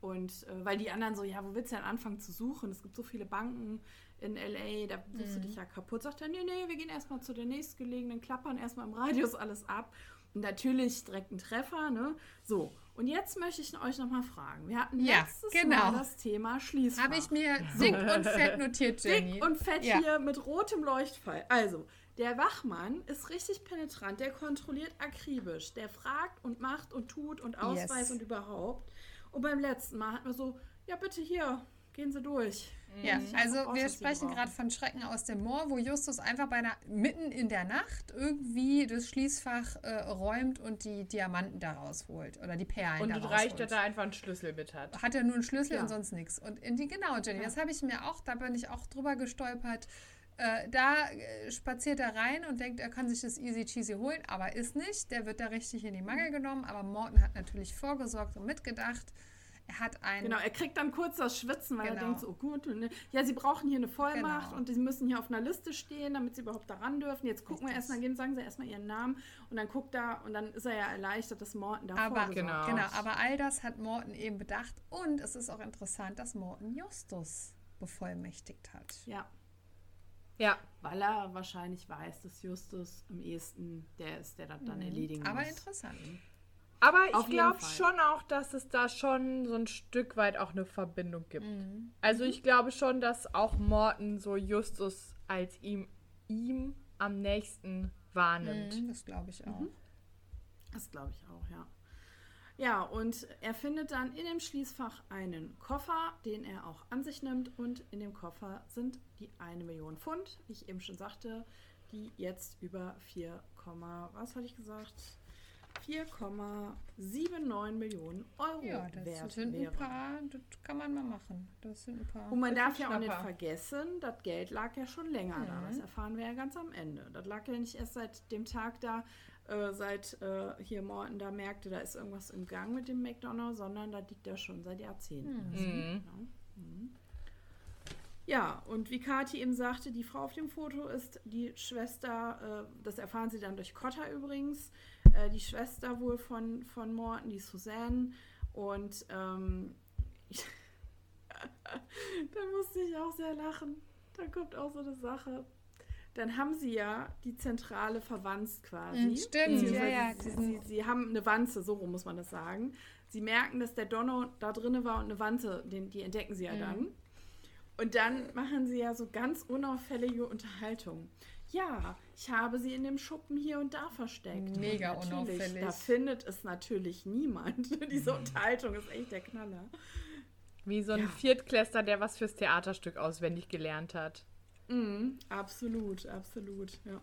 und äh, weil die anderen so, ja, wo willst du denn anfangen zu suchen? Es gibt so viele Banken in L A, da suchst mhm. du dich ja kaputt. Sagt er, nee, nee, wir gehen erstmal zu der nächstgelegenen, klappern erstmal im Radius alles ab und natürlich direkt ein Treffer, ne? So. Und jetzt möchte ich euch nochmal fragen. Wir hatten ja, letztes genau. Mal das Thema Schließfach. Habe ich mir dick und fett notiert, Jenny. Dick und fett ja. hier mit rotem Leuchtfall. Also, der Wachmann ist richtig penetrant. Der kontrolliert akribisch. Der fragt und macht und tut und Ausweis yes. und überhaupt. Und beim letzten Mal hatten wir so, ja bitte hier, gehen Sie durch. Ja, also auch, wir sprechen gerade von Schrecken aus dem Moor, wo Justus einfach bei einer, mitten in der Nacht irgendwie das Schließfach äh, räumt und die Diamanten da rausholt oder die Perlen und da rausholt. Und reicht, dass er einfach einen Schlüssel mit hat. Hat er nur einen Schlüssel ja. und sonst nichts. Und in die, genau, Jenny, ja. das habe ich mir auch, da bin ich auch drüber gestolpert. Äh, da äh, spaziert er rein und denkt, er kann sich das easy cheesy holen, aber ist nicht. Der wird da richtig in die Mangel genommen, aber Morten hat natürlich vorgesorgt und mitgedacht. Er hat einen. Genau, er kriegt dann kurz das Schwitzen, weil genau. er denkt so, oh gut, ne? Ja, sie brauchen hier eine Vollmacht genau. und sie müssen hier auf einer Liste stehen, damit sie überhaupt da ran dürfen. Jetzt gucken Richtig. wir erstmal, gehen, sagen sie erstmal ihren Namen und dann guckt er und dann ist er ja erleichtert, dass Morten davor aber, genau. genau, aber all das hat Morten eben bedacht und es ist auch interessant, dass Morten Justus bevollmächtigt hat. Ja. Ja. Weil er wahrscheinlich weiß, dass Justus am ehesten der ist, der das dann mhm. erledigen aber muss. Aber interessant. Aber ich glaube schon auch, dass es da schon so ein Stück weit auch eine Verbindung gibt. Mhm. Also ich glaube schon, dass auch Morten so Justus als ihm, ihm am nächsten wahrnimmt. Mhm, das glaube ich auch. Mhm. Das glaube ich auch, ja. Ja, und er findet dann in dem Schließfach einen Koffer, den er auch an sich nimmt. Und in dem Koffer sind die eine Million Pfund, wie ich eben schon sagte, die jetzt über vier, was hatte ich gesagt? vier Komma neun sieben Millionen Euro ja, das wert sind ein wäre. Paar, das kann man mal machen. Das sind ein paar. Und man darf ja auch nicht vergessen, das Geld lag ja schon länger mhm. da. Das erfahren wir ja ganz am Ende. Das lag ja nicht erst seit dem Tag da, äh, seit äh, hier Morten da merkte, da ist irgendwas im Gang mit dem McDonough, sondern das liegt ja schon seit Jahrzehnten. Mhm. Also, genau. mhm. Ja, und wie Kathi eben sagte, die Frau auf dem Foto ist die Schwester, äh, das erfahren sie dann durch Cotta übrigens, äh, die Schwester wohl von, von Morten, die Suzanne. Und ähm, da musste ich auch sehr lachen. Da kommt auch so eine Sache. dann haben sie ja die Zentrale verwanzt quasi. Stimmt, ja, ja. Sie, sie, sie haben eine Wanze, so rum muss man das sagen. Sie merken, dass der Donner da drin war und eine Wanze, den, die entdecken sie ja mhm. dann. Und dann machen sie ja so ganz unauffällige Unterhaltung. Ja, ich habe sie in dem Schuppen hier und da versteckt. Mega unauffällig. Da findet es natürlich niemand. Diese Unterhaltung ist echt der Knaller. Wie so ein ja. Viertklässler, der was fürs Theaterstück auswendig gelernt hat. Mhm, absolut, absolut, ja.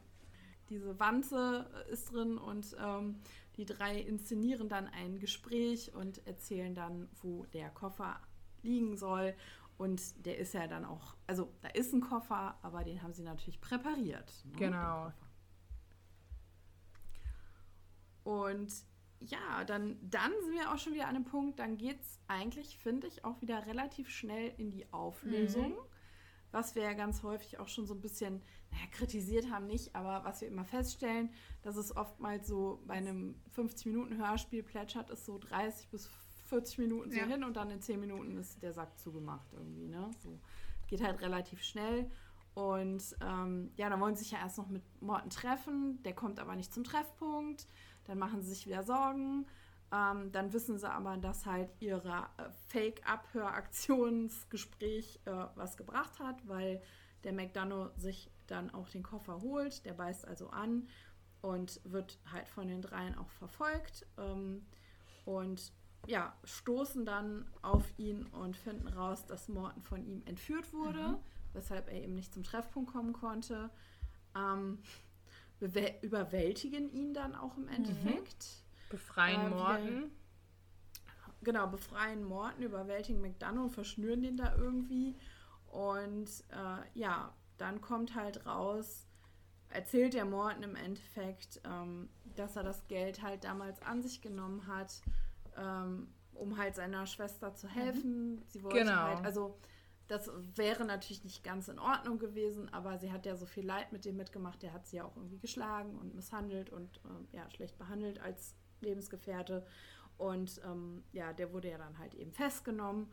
Diese Wanze ist drin und ähm, die drei inszenieren dann ein Gespräch und erzählen dann, wo der Koffer liegen soll. Und der ist ja dann auch, also da ist ein Koffer, aber den haben sie natürlich präpariert. Ne? Genau. Und ja, dann, dann sind wir auch schon wieder an einem Punkt, dann geht es eigentlich, finde ich, auch wieder relativ schnell in die Auflösung. Mhm. Was wir ja ganz häufig auch schon so ein bisschen, naja, kritisiert haben nicht, aber was wir immer feststellen, dass es oftmals so bei einem fünfzig-Minuten-Hörspiel plätschert, ist so dreißig bis vierzig Minuten so ja. hin und dann in zehn Minuten ist der Sack zugemacht irgendwie, ne? So. Geht halt relativ schnell und ähm, ja, dann wollen sie sich ja erst noch mit Morten treffen, der kommt aber nicht zum Treffpunkt, dann machen sie sich wieder Sorgen, ähm, dann wissen sie aber, dass halt ihre äh, Fake-Abhöraktionsgespräch äh, was gebracht hat, weil der McDonough sich dann auch den Koffer holt, der beißt also an und wird halt von den dreien auch verfolgt ähm, und ja, stoßen dann auf ihn und finden raus, dass Morten von ihm entführt wurde, mhm. weshalb er eben nicht zum Treffpunkt kommen konnte. Ähm, bewe- überwältigen ihn dann auch im Endeffekt. Mhm. Befreien äh, Morten. Genau, befreien Morten, überwältigen McDonough, verschnüren den da irgendwie. Und äh, ja, dann kommt halt raus, erzählt der Morten im Endeffekt, ähm, dass er das Geld halt damals an sich genommen hat, um halt seiner Schwester zu helfen. Sie wollte genau. halt, also das wäre natürlich nicht ganz in Ordnung gewesen, aber sie hat ja so viel Leid mit dem mitgemacht, der hat sie ja auch irgendwie geschlagen und misshandelt und äh, ja, schlecht behandelt als Lebensgefährte und ähm, ja, der wurde ja dann halt eben festgenommen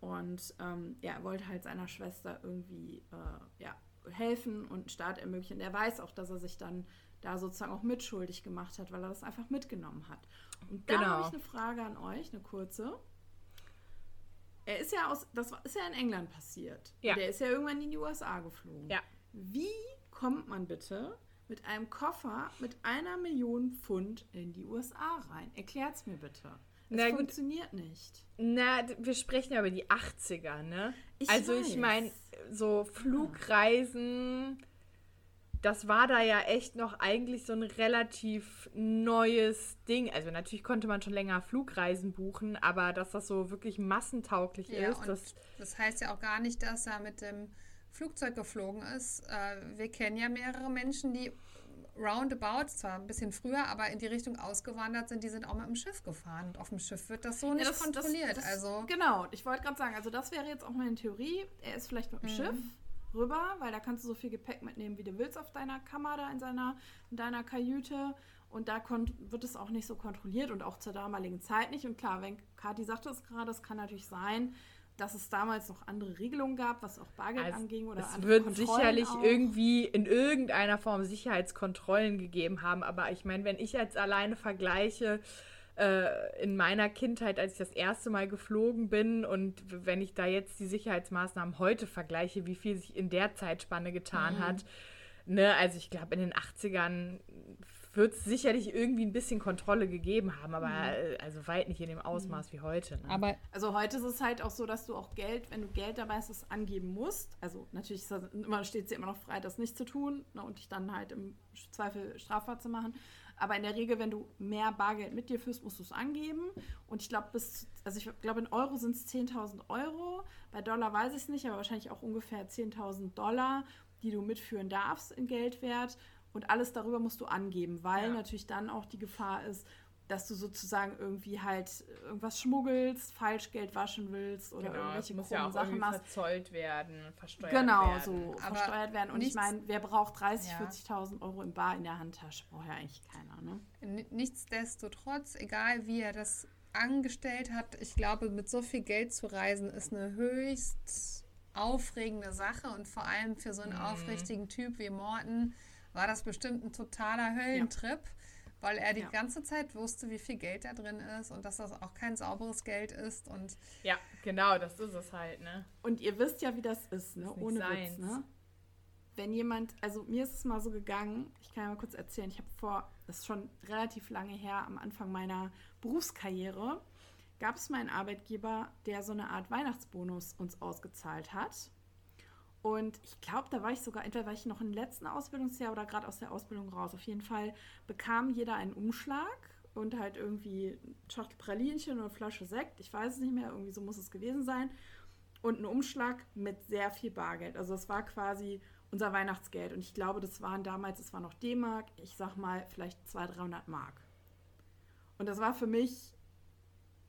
und ähm, ja, er wollte halt seiner Schwester irgendwie äh, ja, helfen und einen Start ermöglichen. Er weiß auch, dass er sich dann da sozusagen auch mitschuldig gemacht hat, weil er das einfach mitgenommen hat. Und da genau. habe ich eine Frage an euch, eine kurze. Er ist ja aus, das ist ja in England passiert. Ja. Der ist ja irgendwann in die U S A geflogen. Ja. Wie kommt man bitte mit einem Koffer mit einer Million Pfund in die U S A rein? Erklärt's mir bitte. Das funktioniert nicht. Na, wir sprechen ja über die achtziger, ne? Ich also weiß. Ich meine, so Flugreisen. Ah. Das war da ja echt noch eigentlich so ein relativ neues Ding. Also natürlich konnte man schon länger Flugreisen buchen, aber dass das so wirklich massentauglich ja, ist. Das, das heißt ja auch gar nicht, dass er mit dem Flugzeug geflogen ist. Wir kennen ja mehrere Menschen, die roundabout, zwar ein bisschen früher, aber in die Richtung ausgewandert sind, die sind auch mit dem Schiff gefahren. Und auf dem Schiff wird das so ja, nicht das, kontrolliert. Das, das, also genau, ich wollte gerade sagen, also das wäre jetzt auch meine Theorie. Er ist vielleicht mit dem mhm. Schiff rüber, weil da kannst du so viel Gepäck mitnehmen, wie du willst auf deiner Kammer da in, seiner, in deiner Kajüte und da kon- wird es auch nicht so kontrolliert und auch zur damaligen Zeit nicht und klar, wenn Kathi sagte es gerade, es kann natürlich sein, dass es damals noch andere Regelungen gab, was auch Bargeld also anging oder andere Kontrollen. Es wird sicherlich auch irgendwie in irgendeiner Form Sicherheitskontrollen gegeben haben, aber ich meine, wenn ich jetzt alleine vergleiche, in meiner Kindheit, als ich das erste Mal geflogen bin und wenn ich da jetzt die Sicherheitsmaßnahmen heute vergleiche, wie viel sich in der Zeitspanne getan mhm. hat, ne, also ich glaube, in den achtzigern wird es sicherlich irgendwie ein bisschen Kontrolle gegeben haben, aber mhm. also weit nicht in dem Ausmaß mhm. wie heute. Ne? Aber also heute ist es halt auch so, dass du auch Geld, wenn du Geld dabei hast, das angeben musst. Also natürlich steht es dir immer noch frei, das nicht zu tun, ne, und dich dann halt im Zweifel strafbar zu machen. Aber in der Regel, wenn du mehr Bargeld mit dir führst, musst du es angeben. Und ich glaube, bis, also ich glaube, in Euro sind es zehntausend Euro. Bei Dollar weiß ich es nicht, aber wahrscheinlich auch ungefähr zehntausend Dollar, die du mitführen darfst in Geldwert. Und alles darüber musst du angeben, weil ja. natürlich dann auch die Gefahr ist, dass du sozusagen irgendwie halt irgendwas schmuggelst, Falschgeld waschen willst oder genau, irgendwelche muss ja auch Sachen machst. Verzollt werden, versteuert genau, werden. Genau, so aber versteuert werden. Und nichts, ich meine, wer braucht dreißigtausend, ja. vierzigtausend Euro in bar in der Handtasche? Braucht ja eigentlich keiner, ne? Nichtsdestotrotz, egal wie er das angestellt hat, ich glaube, mit so viel Geld zu reisen, ist eine höchst aufregende Sache und vor allem für so einen mhm. aufrichtigen Typ wie Morten war das bestimmt ein totaler Höllentrip, ja. weil er die ja. ganze Zeit wusste, wie viel Geld da drin ist und dass das auch kein sauberes Geld ist. Und ja, genau, das ist es halt, ne? Und ihr wisst ja, wie das ist, ne? Das ist ohne Witz, ne? Wenn jemand, also mir ist es mal so gegangen, ich kann ja mal kurz erzählen, ich habe vor, das ist schon relativ lange her, am Anfang meiner Berufskarriere, gab es meinen Arbeitgeber, der so eine Art Weihnachtsbonus uns ausgezahlt hat. Und ich glaube, da war ich sogar, entweder war ich noch im letzten Ausbildungsjahr oder gerade aus der Ausbildung raus. Auf jeden Fall bekam jeder einen Umschlag und halt irgendwie Schachtel Pralinchen oder Flasche Sekt. Ich weiß es nicht mehr, irgendwie so muss es gewesen sein. Und einen Umschlag mit sehr viel Bargeld. Also das war quasi unser Weihnachtsgeld. Und ich glaube, das waren damals, es war noch D-Mark, ich sag mal vielleicht zweihundert, dreihundert Mark. Und das war für mich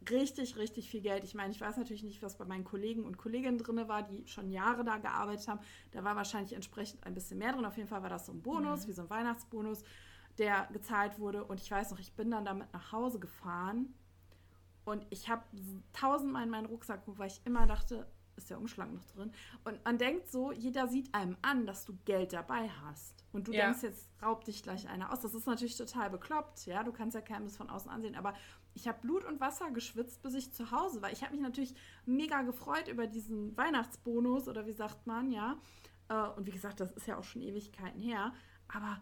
richtig, richtig viel Geld. Ich meine, ich weiß natürlich nicht, was bei meinen Kollegen und Kolleginnen drin war, die schon Jahre da gearbeitet haben. Da war wahrscheinlich entsprechend ein bisschen mehr drin. Auf jeden Fall war das so ein Bonus, mhm. wie so ein Weihnachtsbonus, der gezahlt wurde. Und ich weiß noch, ich bin dann damit nach Hause gefahren und ich habe tausendmal in meinen Rucksack geguckt, weil ich immer dachte, ist der Umschlag noch drin? Und man denkt so, jeder sieht einem an, dass du Geld dabei hast. Und du ja. denkst, jetzt raubt dich gleich einer aus. Das ist natürlich total bekloppt, ja. Du kannst ja keinem das von außen ansehen. Aber ich habe Blut und Wasser geschwitzt, bis ich zu Hause war. Ich habe mich natürlich mega gefreut über diesen Weihnachtsbonus oder wie sagt man, ja. Und wie gesagt, das ist ja auch schon Ewigkeiten her. Aber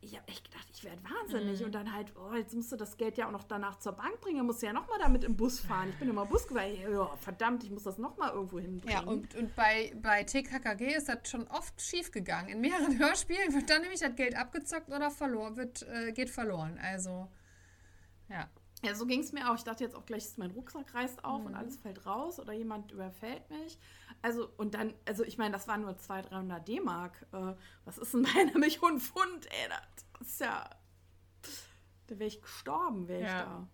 ich habe echt gedacht, ich werde wahnsinnig. Mhm. Und dann halt, oh, jetzt musst du das Geld ja auch noch danach zur Bank bringen. Dann musst du ja nochmal damit im Bus fahren. Ich bin immer Bus gefahren. Ja, verdammt, ich muss das nochmal irgendwo hinbringen. Ja, und, und bei, bei T K K G ist das schon oft schief gegangen. In mehreren Hörspielen wird dann nämlich das Geld abgezockt oder verloren, wird, äh, geht verloren. Also, ja. Ja, so ging es mir auch. Ich dachte jetzt auch gleich, mein Rucksack reißt auf mhm. und alles fällt raus oder jemand überfällt mich. Also, und dann, also ich meine, das waren nur zweihundert, dreihundert D-Mark. Äh, was ist denn bei einer Million Pfund? Ey, das ist ja, da wäre ich gestorben, wäre ich ja. da.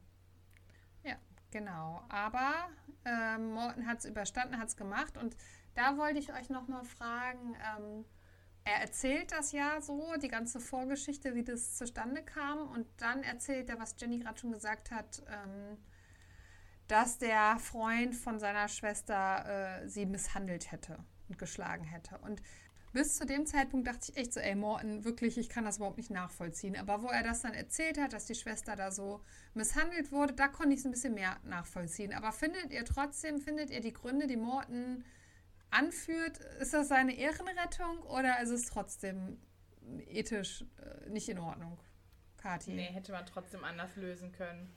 Ja, genau. Aber äh, Morten hat es überstanden, hat es gemacht. Und da wollte ich euch nochmal fragen, ähm, er erzählt das ja so, die ganze Vorgeschichte, wie das zustande kam. Und dann erzählt er, was Jenny gerade schon gesagt hat, ähm, dass der Freund von seiner Schwester äh, sie misshandelt hätte und geschlagen hätte. Und bis zu dem Zeitpunkt dachte ich echt so, ey Morten, wirklich, ich kann das überhaupt nicht nachvollziehen. Aber wo er das dann erzählt hat, dass die Schwester da so misshandelt wurde, da konnte ich es ein bisschen mehr nachvollziehen. Aber findet ihr trotzdem, findet ihr die Gründe, die Morten anführt, ist das seine Ehrenrettung oder ist es trotzdem ethisch äh, nicht in Ordnung, Kathi? Nee, hätte man trotzdem anders lösen können.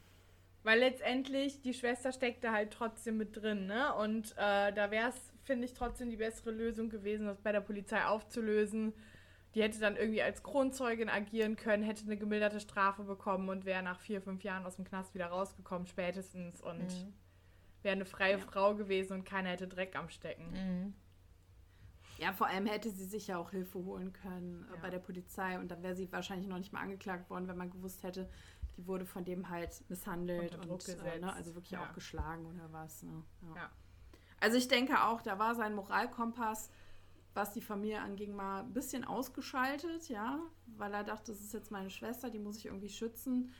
Weil letztendlich, die Schwester steckte halt trotzdem mit drin, ne? Und äh, da wäre es, finde ich, trotzdem die bessere Lösung gewesen, das bei der Polizei aufzulösen. Die hätte dann irgendwie als Kronzeugin agieren können, hätte eine gemilderte Strafe bekommen und wäre nach vier, fünf Jahren aus dem Knast wieder rausgekommen, spätestens. Und mhm. wäre eine freie ja. Frau gewesen und keiner hätte Dreck am Stecken. Mhm. Ja, vor allem hätte sie sich ja auch Hilfe holen können ja. äh, bei der Polizei und dann wäre sie wahrscheinlich noch nicht mal angeklagt worden, wenn man gewusst hätte, die wurde von dem halt misshandelt und, und äh, ne, also wirklich ja. auch geschlagen oder was. Ne? Ja. Ja. Also ich denke auch, da war sein Moralkompass, was die Familie anging, mal ein bisschen ausgeschaltet, ja, weil er dachte, das ist jetzt meine Schwester, die muss ich irgendwie schützen.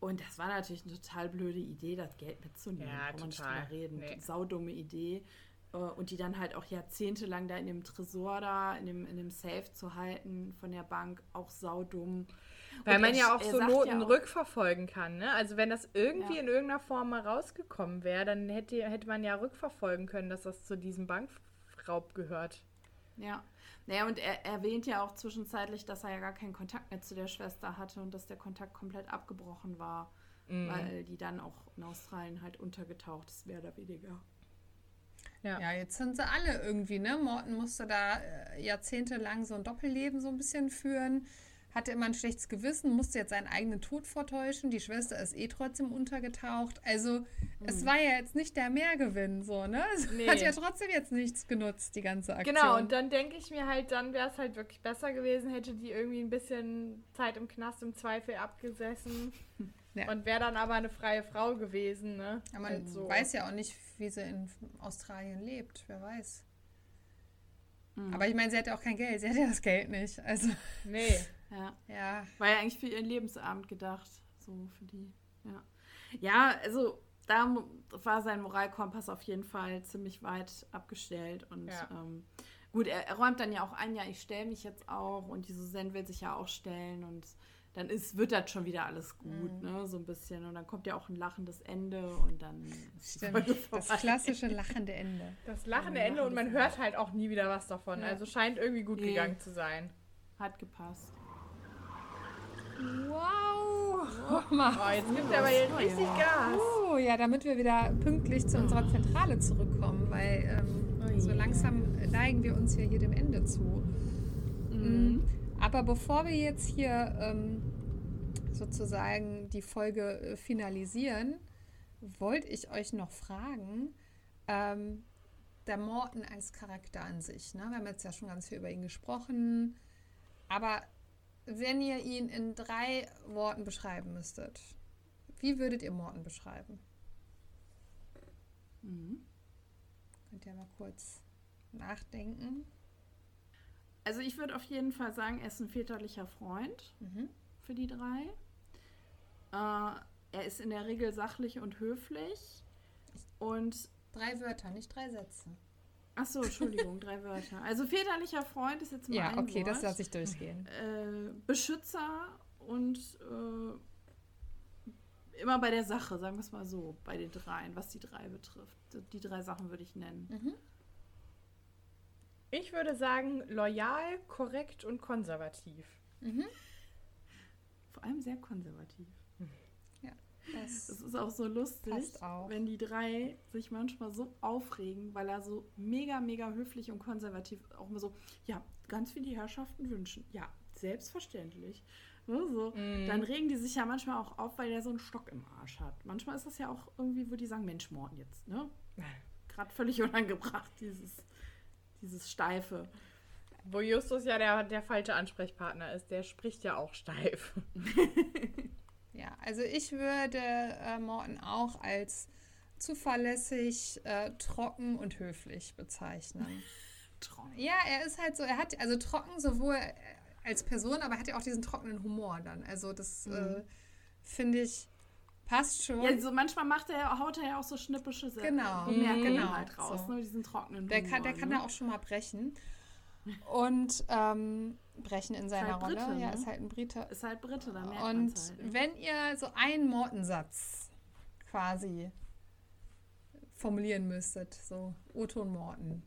Und das war natürlich eine total blöde Idee, das Geld mitzunehmen, ja, kann man nicht drüber reden. Nee. Saudumme Idee. Und die dann halt auch jahrzehntelang da in dem Tresor da, in dem, in dem Safe zu halten von der Bank, auch saudumm. Weil und man er, ja auch so Noten ja auch, rückverfolgen kann, ne? Also wenn das irgendwie ja. in irgendeiner Form mal rausgekommen wäre, dann hätte, hätte man ja rückverfolgen können, dass das zu diesem Bankraub gehört. Ja, naja, und er erwähnt ja auch zwischenzeitlich, dass er ja gar keinen Kontakt mehr zu der Schwester hatte und dass der Kontakt komplett abgebrochen war, mhm. weil die dann auch in Australien halt untergetaucht ist, mehr oder weniger. Ja. ja, jetzt sind sie alle irgendwie, ne? Morten musste da äh, jahrzehntelang so ein Doppelleben so ein bisschen führen, hatte immer ein schlechtes Gewissen, musste jetzt seinen eigenen Tod vortäuschen, die Schwester ist eh trotzdem untergetaucht. Also mhm. es war ja jetzt nicht der Mehrgewinn, so, ne? Es nee. hat ja trotzdem jetzt nichts genutzt, die ganze Aktion. Genau, und dann denke ich mir halt, dann wäre es halt wirklich besser gewesen, hätte die irgendwie ein bisschen Zeit im Knast im Zweifel abgesessen. Ja. Und wäre dann aber eine freie Frau gewesen, ne? Aber man also. weiß ja auch nicht, wie sie in Australien lebt, wer weiß. Mhm. Aber ich meine, sie hatte auch kein Geld, sie hatte ja das Geld nicht, also. Nee. Ja. ja. War ja eigentlich für ihren Lebensabend gedacht, so für die, ja. Ja, also da war sein Moralkompass auf jeden Fall ziemlich weit abgestellt. Und ja. ähm, gut, er, er räumt dann ja auch ein, ja, ich stelle mich jetzt auch. Und die Suzanne will sich ja auch stellen. Und dann ist, wird das schon wieder alles gut, mhm. ne, so ein bisschen. Und dann kommt ja auch ein lachendes Ende. Und dann ist Stimmt, das klassische lachende Ende. Das lachende ja, Ende und man hört halt auch nie wieder was davon. Ja. Also scheint irgendwie gut nee. gegangen zu sein. Hat gepasst. Wow! Oh, oh, jetzt gibt er aber jetzt richtig Gas. Oh, ja, damit wir wieder pünktlich zu unserer Zentrale zurückkommen, weil ähm, oh, so yeah. langsam neigen wir uns ja hier dem Ende zu. Mhm. Aber bevor wir jetzt hier ähm, sozusagen die Folge finalisieren, wollte ich euch noch fragen, ähm, der Morten als Charakter an sich, ne? Wir haben jetzt ja schon ganz viel über ihn gesprochen, aber wenn ihr ihn in drei Worten beschreiben müsstet, wie würdet ihr Morten beschreiben? Mhm. Könnt ihr mal kurz nachdenken. Also ich würde auf jeden Fall sagen, er ist ein väterlicher Freund mhm. für die drei. Äh, er ist in der Regel sachlich und höflich. Und drei Wörter, nicht drei Sätze. Ach so, Entschuldigung, drei Wörter. Also väterlicher Freund ist jetzt mal ja, ein okay, Wort. Das lasse ich durchgehen. Äh, Beschützer und äh, immer bei der Sache, sagen wir es mal so, bei den dreien, was die drei betrifft. Die drei Sachen würde ich nennen. Mhm. Ich würde sagen, loyal, korrekt und konservativ. Mhm. Vor allem sehr konservativ. Das, das ist auch so lustig, auch. wenn die drei sich manchmal so aufregen, weil er so mega, mega höflich und konservativ auch immer so, ja, ganz viel die Herrschaften wünschen. Ja, selbstverständlich. Ne, so. mm. Dann regen die sich ja manchmal auch auf, weil der so einen Stock im Arsch hat. Manchmal ist das ja auch irgendwie, wo die sagen, Mensch, Morten jetzt, ne? Gerade völlig unangebracht, dieses, dieses Steife. Wo Justus ja der, der falsche Ansprechpartner ist, der spricht ja auch steif. Ja, also ich würde äh, Morten auch als zuverlässig, äh, trocken und höflich bezeichnen. Trocken. Ja, er ist halt so, er hat, also trocken sowohl als Person, aber hat ja auch diesen trockenen Humor dann. Also das mhm. äh, finde ich passt schon. Ja, so also manchmal macht er, haut er ja auch so schnippische Sätze. Genau, mhm. ja, genau. Halt raus, so. ne, diesen trockenen der Humor. Kann, der ne? kann da auch schon mal brechen. Und ähm, brechen in seiner halt Rolle. Brite, ja, ne? ist halt ein Brite. Ist halt Brite, da merkt man es halt. Und wenn ihr so einen Morten-Satz quasi formulieren müsstet, so O-Ton Morten.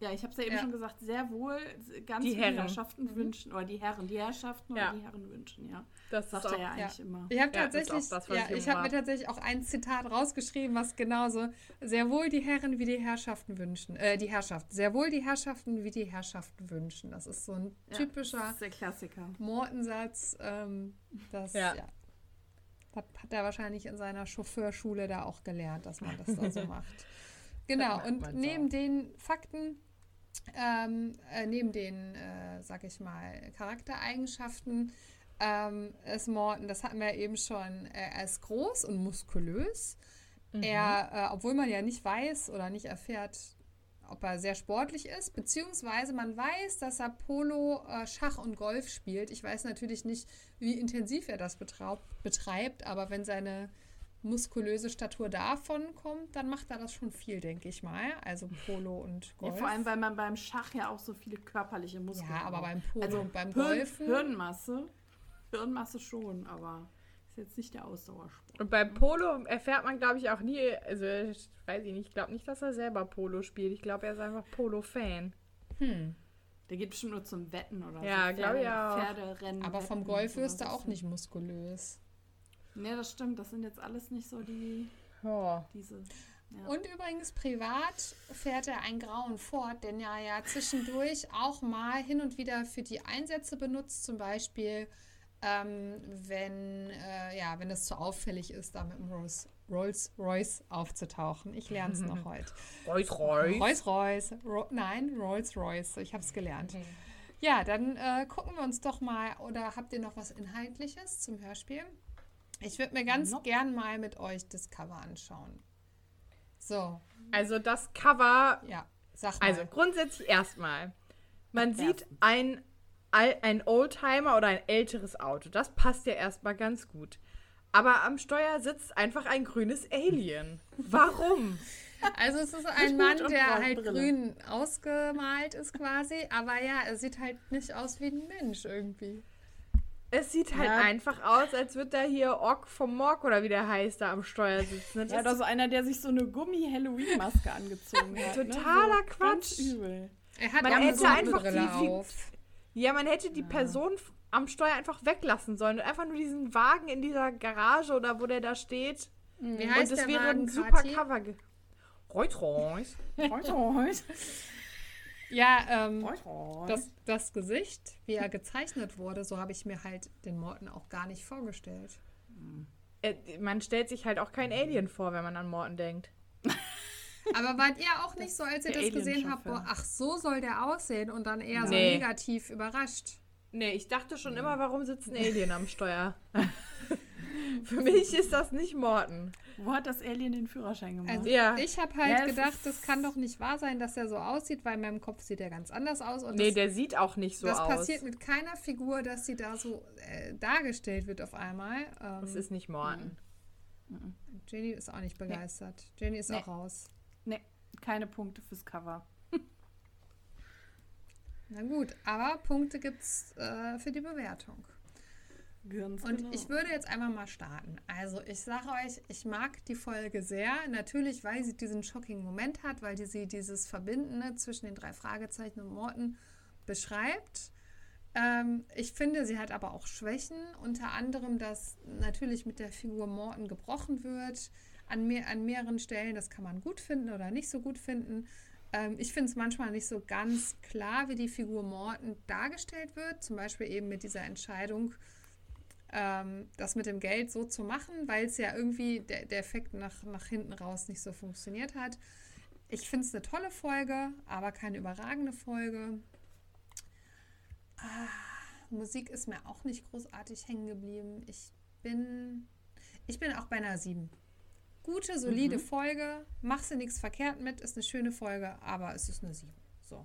Ja, ich habe es ja eben ja. schon gesagt, sehr wohl ganz die viele Herrschaften wünschen, oder die Herren, die Herrschaften ja. oder die Herren wünschen, ja. Das sagt er auch, ja eigentlich ja. immer. Ich habe ja, tatsächlich, das, ja, ich habe mir tatsächlich auch ein Zitat rausgeschrieben, was genauso, sehr wohl die Herren wie die Herrschaften wünschen, äh, die Herrschaft, sehr wohl die Herrschaften wie die Herrschaften wünschen. Das ist so ein typischer ja, das ist der Klassiker. Mortensatz, ähm, das, ja. ja. Das hat er wahrscheinlich in seiner Chauffeurschule da auch gelernt, dass man das da so macht. Genau, und neben den Fakten Ähm, äh, neben den, äh, sag ich mal, Charaktereigenschaften ähm, ist Morten, das hatten wir eben schon, er ist groß und muskulös. Mhm. Er, äh, obwohl man ja nicht weiß oder nicht erfährt, ob er sehr sportlich ist, beziehungsweise man weiß, dass er Polo, äh, Schach und Golf spielt. Ich weiß natürlich nicht, wie intensiv er das betraub- betreibt, aber wenn seine muskulöse Statur davon kommt, dann macht er das schon viel, denke ich mal. Also Polo und Golf. Ja, vor allem, weil man beim Schach ja auch so viele körperliche Muskeln hat. Ja, aber beim Polo also und beim Hirn, Golfen. Hirnmasse. Hirnmasse schon, aber ist jetzt nicht der Ausdauersport. Und beim Polo erfährt man, glaube ich, auch nie, also ich weiß ich nicht, ich glaube nicht, dass er selber Polo spielt. Ich glaube, er ist einfach Polo-Fan. Hm. Der geht bestimmt nur zum Wetten oder ja, so. Pferde, ja, glaube ich auch. Pferderennen. Aber vom Wetten Golf wirst du auch nicht muskulös. Nee, das stimmt. Das sind jetzt alles nicht so die... Ja. Diese, ja. Und übrigens, privat fährt er einen grauen Ford, den er ja zwischendurch auch mal hin und wieder für die Einsätze benutzt. Zum Beispiel, ähm, wenn, äh, ja, wenn es zu auffällig ist, da mit dem Rolls, Rolls Royce aufzutauchen. Ich lerne es noch heute. Rolls Royce? Rolls Royce. Ro- Nein, Rolls Royce. Ich habe es gelernt. Okay. Ja, dann äh, gucken wir uns doch mal, oder habt ihr noch was Inhaltliches zum Hörspiel? Ich würde mir ganz nope. gern mal mit euch das Cover anschauen. So. Also das Cover... Ja, sag mal. Also grundsätzlich erstmal. Man ja. sieht ein, ein Oldtimer oder ein älteres Auto. Das passt ja erstmal ganz gut. Aber am Steuer sitzt einfach ein grünes Alien. Warum? Also es ist ein Mann, der halt grün ausgemalt ist quasi, aber ja, er sieht halt nicht aus wie ein Mensch irgendwie. Es sieht halt ja. einfach aus, als würde da hier Ork vom Morg oder wie der heißt, da am Steuer sitzen. Das ja, das ist so einer, der sich so eine Gummi-Halloween-Maske angezogen hat. Totaler ne? so Quatsch. Übel. Er hat man hätte so einfach die, die, auf. Ja, man hätte die ja. Person am Steuer einfach weglassen sollen und einfach nur diesen Wagen in dieser Garage oder wo der da steht. Wie und heißt das der wäre Wagen, ein super Party? Cover. Ge- Reut, reut. Reut, reut. Ja, ähm, das, das Gesicht, wie er gezeichnet wurde, so habe ich mir halt den Morten auch gar nicht vorgestellt. Man stellt sich halt auch kein Alien vor, wenn man an Morten denkt. Aber wart ihr auch nicht so, als ihr das gesehen habt, boah, ach, so soll der aussehen und dann eher so nee. negativ überrascht? Nee, ich dachte schon nee. immer, warum sitzt ein Alien am Steuer? Für mich ist das nicht Morten. Wo hat das Alien den Führerschein gemacht? Also ja. ich habe halt ja, gedacht, das kann doch nicht wahr sein, dass er so aussieht, weil in meinem Kopf sieht er ganz anders aus. Und nee, das, der sieht auch nicht so das aus. Das passiert mit keiner Figur, dass sie da so äh, dargestellt wird auf einmal. Ähm, das ist nicht Morten. Mhm. Jenny ist auch nicht begeistert. Nee. Jenny ist nee. auch raus. Nee, keine Punkte fürs Cover. Na gut, aber Punkte gibt's äh, für die Bewertung. Ganz und genau. Ich würde jetzt einfach mal starten. Also ich sage euch, ich mag die Folge sehr. Natürlich, weil sie diesen shocking Moment hat, weil die, sie dieses Verbindende zwischen den drei Fragezeichen und Morten beschreibt. Ähm, ich finde, sie hat aber auch Schwächen. Unter anderem, dass natürlich mit der Figur Morten gebrochen wird. An, mehr, an mehreren Stellen, das kann man gut finden oder nicht so gut finden. Ähm, ich finde es manchmal nicht so ganz klar, wie die Figur Morten dargestellt wird. Zum Beispiel eben mit dieser Entscheidung, das mit dem Geld so zu machen, weil es ja irgendwie der, der Effekt nach, nach hinten raus nicht so funktioniert hat. Ich finde es eine tolle Folge, aber keine überragende Folge. Ah, Musik ist mir auch nicht großartig hängen geblieben. Ich bin, ich bin auch bei einer sieben. Gute, solide mhm. Folge, machst du nichts verkehrt mit, ist eine schöne Folge, aber es ist eine sieben. So.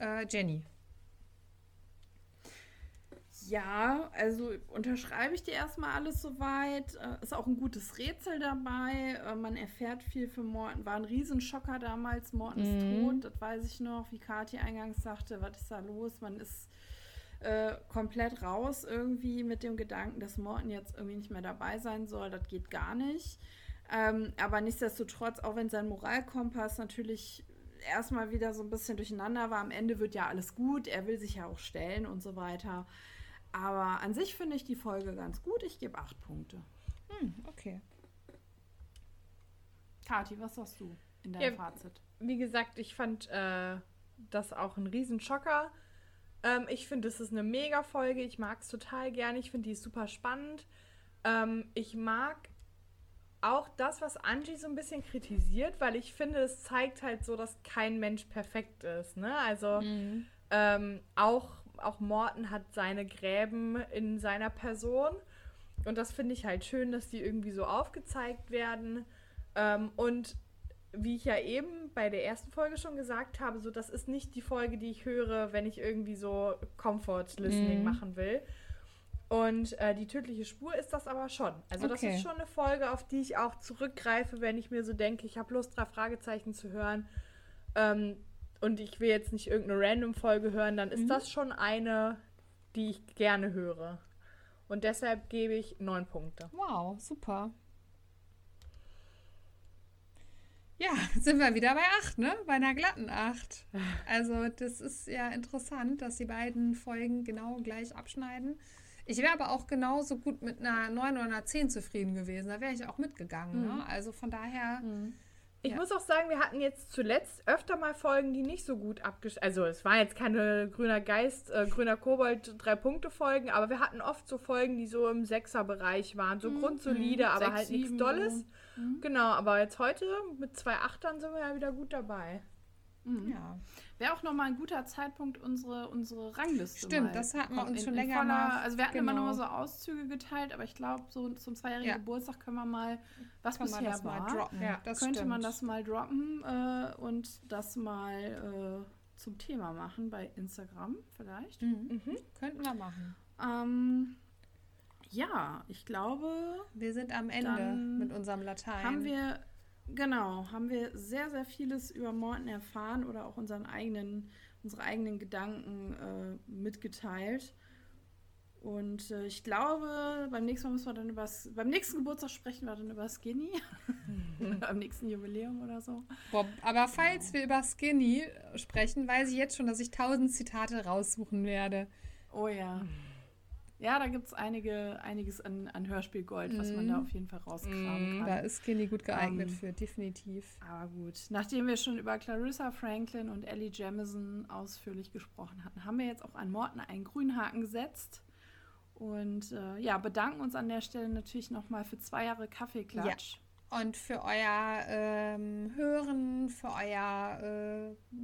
Äh, Jenny. Ja, also unterschreibe ich dir erstmal alles soweit. Ist auch ein gutes Rätsel dabei. Man erfährt viel für Morten. War ein Riesenschocker damals. Morten ist mhm. tot, das weiß ich noch. Wie Kathi eingangs sagte, was ist da los? Man ist äh, komplett raus irgendwie mit dem Gedanken, dass Morten jetzt irgendwie nicht mehr dabei sein soll. Das geht gar nicht. Ähm, aber nichtsdestotrotz, auch wenn sein Moralkompass natürlich erstmal wieder so ein bisschen durcheinander war, am Ende wird ja alles gut. Er will sich ja auch stellen und so weiter. Aber an sich finde ich die Folge ganz gut. Ich gebe acht Punkte. Hm, okay. Kathi, was sagst du in deinem ja, Fazit? Wie gesagt, ich fand äh, das auch ein Riesenschocker. Ähm, ich finde, es ist eine Mega-Folge. Ich mag es total gerne. Ich finde, die ist super spannend. Ähm, ich mag auch das, was Angie so ein bisschen kritisiert, weil ich finde, es zeigt halt so, dass kein Mensch perfekt ist. Ne? Also mhm. ähm, auch Auch Morten hat seine Gräben in seiner Person. Und das finde ich halt schön, dass die irgendwie so aufgezeigt werden. Ähm, und wie ich ja eben bei der ersten Folge schon gesagt habe, so das ist nicht die Folge, die ich höre, wenn ich irgendwie so Comfort-Listening mhm. machen will. Und äh, die tödliche Spur ist das aber schon. Also okay. Das ist schon eine Folge, auf die ich auch zurückgreife, wenn ich mir so denke, ich habe Lust, drei Fragezeichen zu hören. Ähm, Und ich will jetzt nicht irgendeine Random-Folge hören, dann ist mhm. das schon eine, die ich gerne höre. Und deshalb gebe ich neun Punkte. Wow, super. Ja, sind wir wieder bei acht, ne? Bei einer glatten acht. Also das ist ja interessant, dass die beiden Folgen genau gleich abschneiden. Ich wäre aber auch genauso gut mit einer neun oder einer zehn zufrieden gewesen. Da wäre ich auch mitgegangen, mhm. ne? Also von daher... Mhm. Ich ja. muss auch sagen, wir hatten jetzt zuletzt öfter mal Folgen, die nicht so gut abgeschnitten. Also es war jetzt keine grüner Geist, äh, grüner Kobold, drei Punkte Folgen, aber wir hatten oft so Folgen, die so im Sechser-Bereich waren, so mhm. grundsolide, mhm. aber sechs, halt nichts Dolles. Mhm. Genau, aber jetzt heute mit zwei Achtern sind wir ja wieder gut dabei. Mhm. Ja. Wäre auch nochmal ein guter Zeitpunkt, unsere, unsere Rangliste Stimmt, mal. das hatten wir uns in, schon in länger voller, mal. Also wir hatten genau. immer nur so Auszüge geteilt, aber ich glaube, so zum zweijährigen ja. Geburtstag können wir mal, was Kann bisher das war, mal droppen. Ja, das könnte stimmt. man das mal droppen äh, und das mal äh, zum Thema machen bei Instagram vielleicht. Mhm. Mhm. Könnten wir machen. Ähm, Ja, ich glaube... Wir sind am Ende mit unserem Latein. Haben wir, genau, haben wir sehr, sehr vieles über Morten erfahren oder auch unseren eigenen, unsere eigenen Gedanken äh, mitgeteilt. Und äh, ich glaube, beim nächsten Mal müssen wir dann über beim nächsten Geburtstag sprechen wir dann über Skinny. Am nächsten Jubiläum oder so. Bob, aber falls ja. wir über Skinny sprechen, weiß ich jetzt schon, dass ich tausend Zitate raussuchen werde. Oh ja. Ja, da gibt es einige, einiges an, an Hörspielgold, mm. was man da auf jeden Fall rauskramen mm. kann. Da ist Skinny gut geeignet um, für, definitiv. Aber gut, nachdem wir schon über Clarissa Franklin und Ellie Jamison ausführlich gesprochen hatten, haben wir jetzt auch an Morten einen Grünhaken gesetzt. Und äh, ja, bedanken uns an der Stelle natürlich nochmal für zwei Jahre Kaffeeklatsch. Ja. Und für euer ähm, Hören, für euer äh,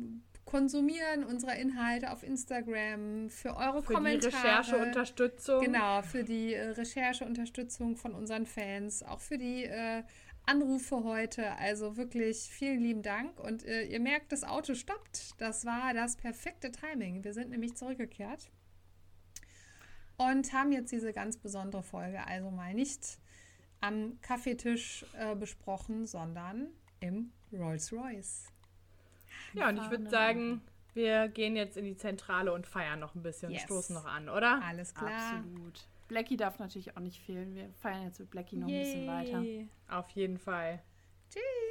Konsumieren unserer Inhalte auf Instagram, für eure für Kommentare. Für die Rechercheunterstützung. Genau, für die äh, Rechercheunterstützung von unseren Fans, auch für die äh, Anrufe heute. Also wirklich vielen lieben Dank. Und äh, ihr merkt, das Auto stoppt. Das war das perfekte Timing. Wir sind nämlich zurückgekehrt. Und haben jetzt diese ganz besondere Folge also mal nicht am Kaffeetisch äh, besprochen, sondern im Rolls-Royce. Ja, und ich würde sagen, wir gehen jetzt in die Zentrale und feiern noch ein bisschen, yes. stoßen noch an, oder? Alles klar. Absolut. Blackie darf natürlich auch nicht fehlen. Wir feiern jetzt mit Blackie noch Yay. Ein bisschen weiter. Auf jeden Fall. Tschüss.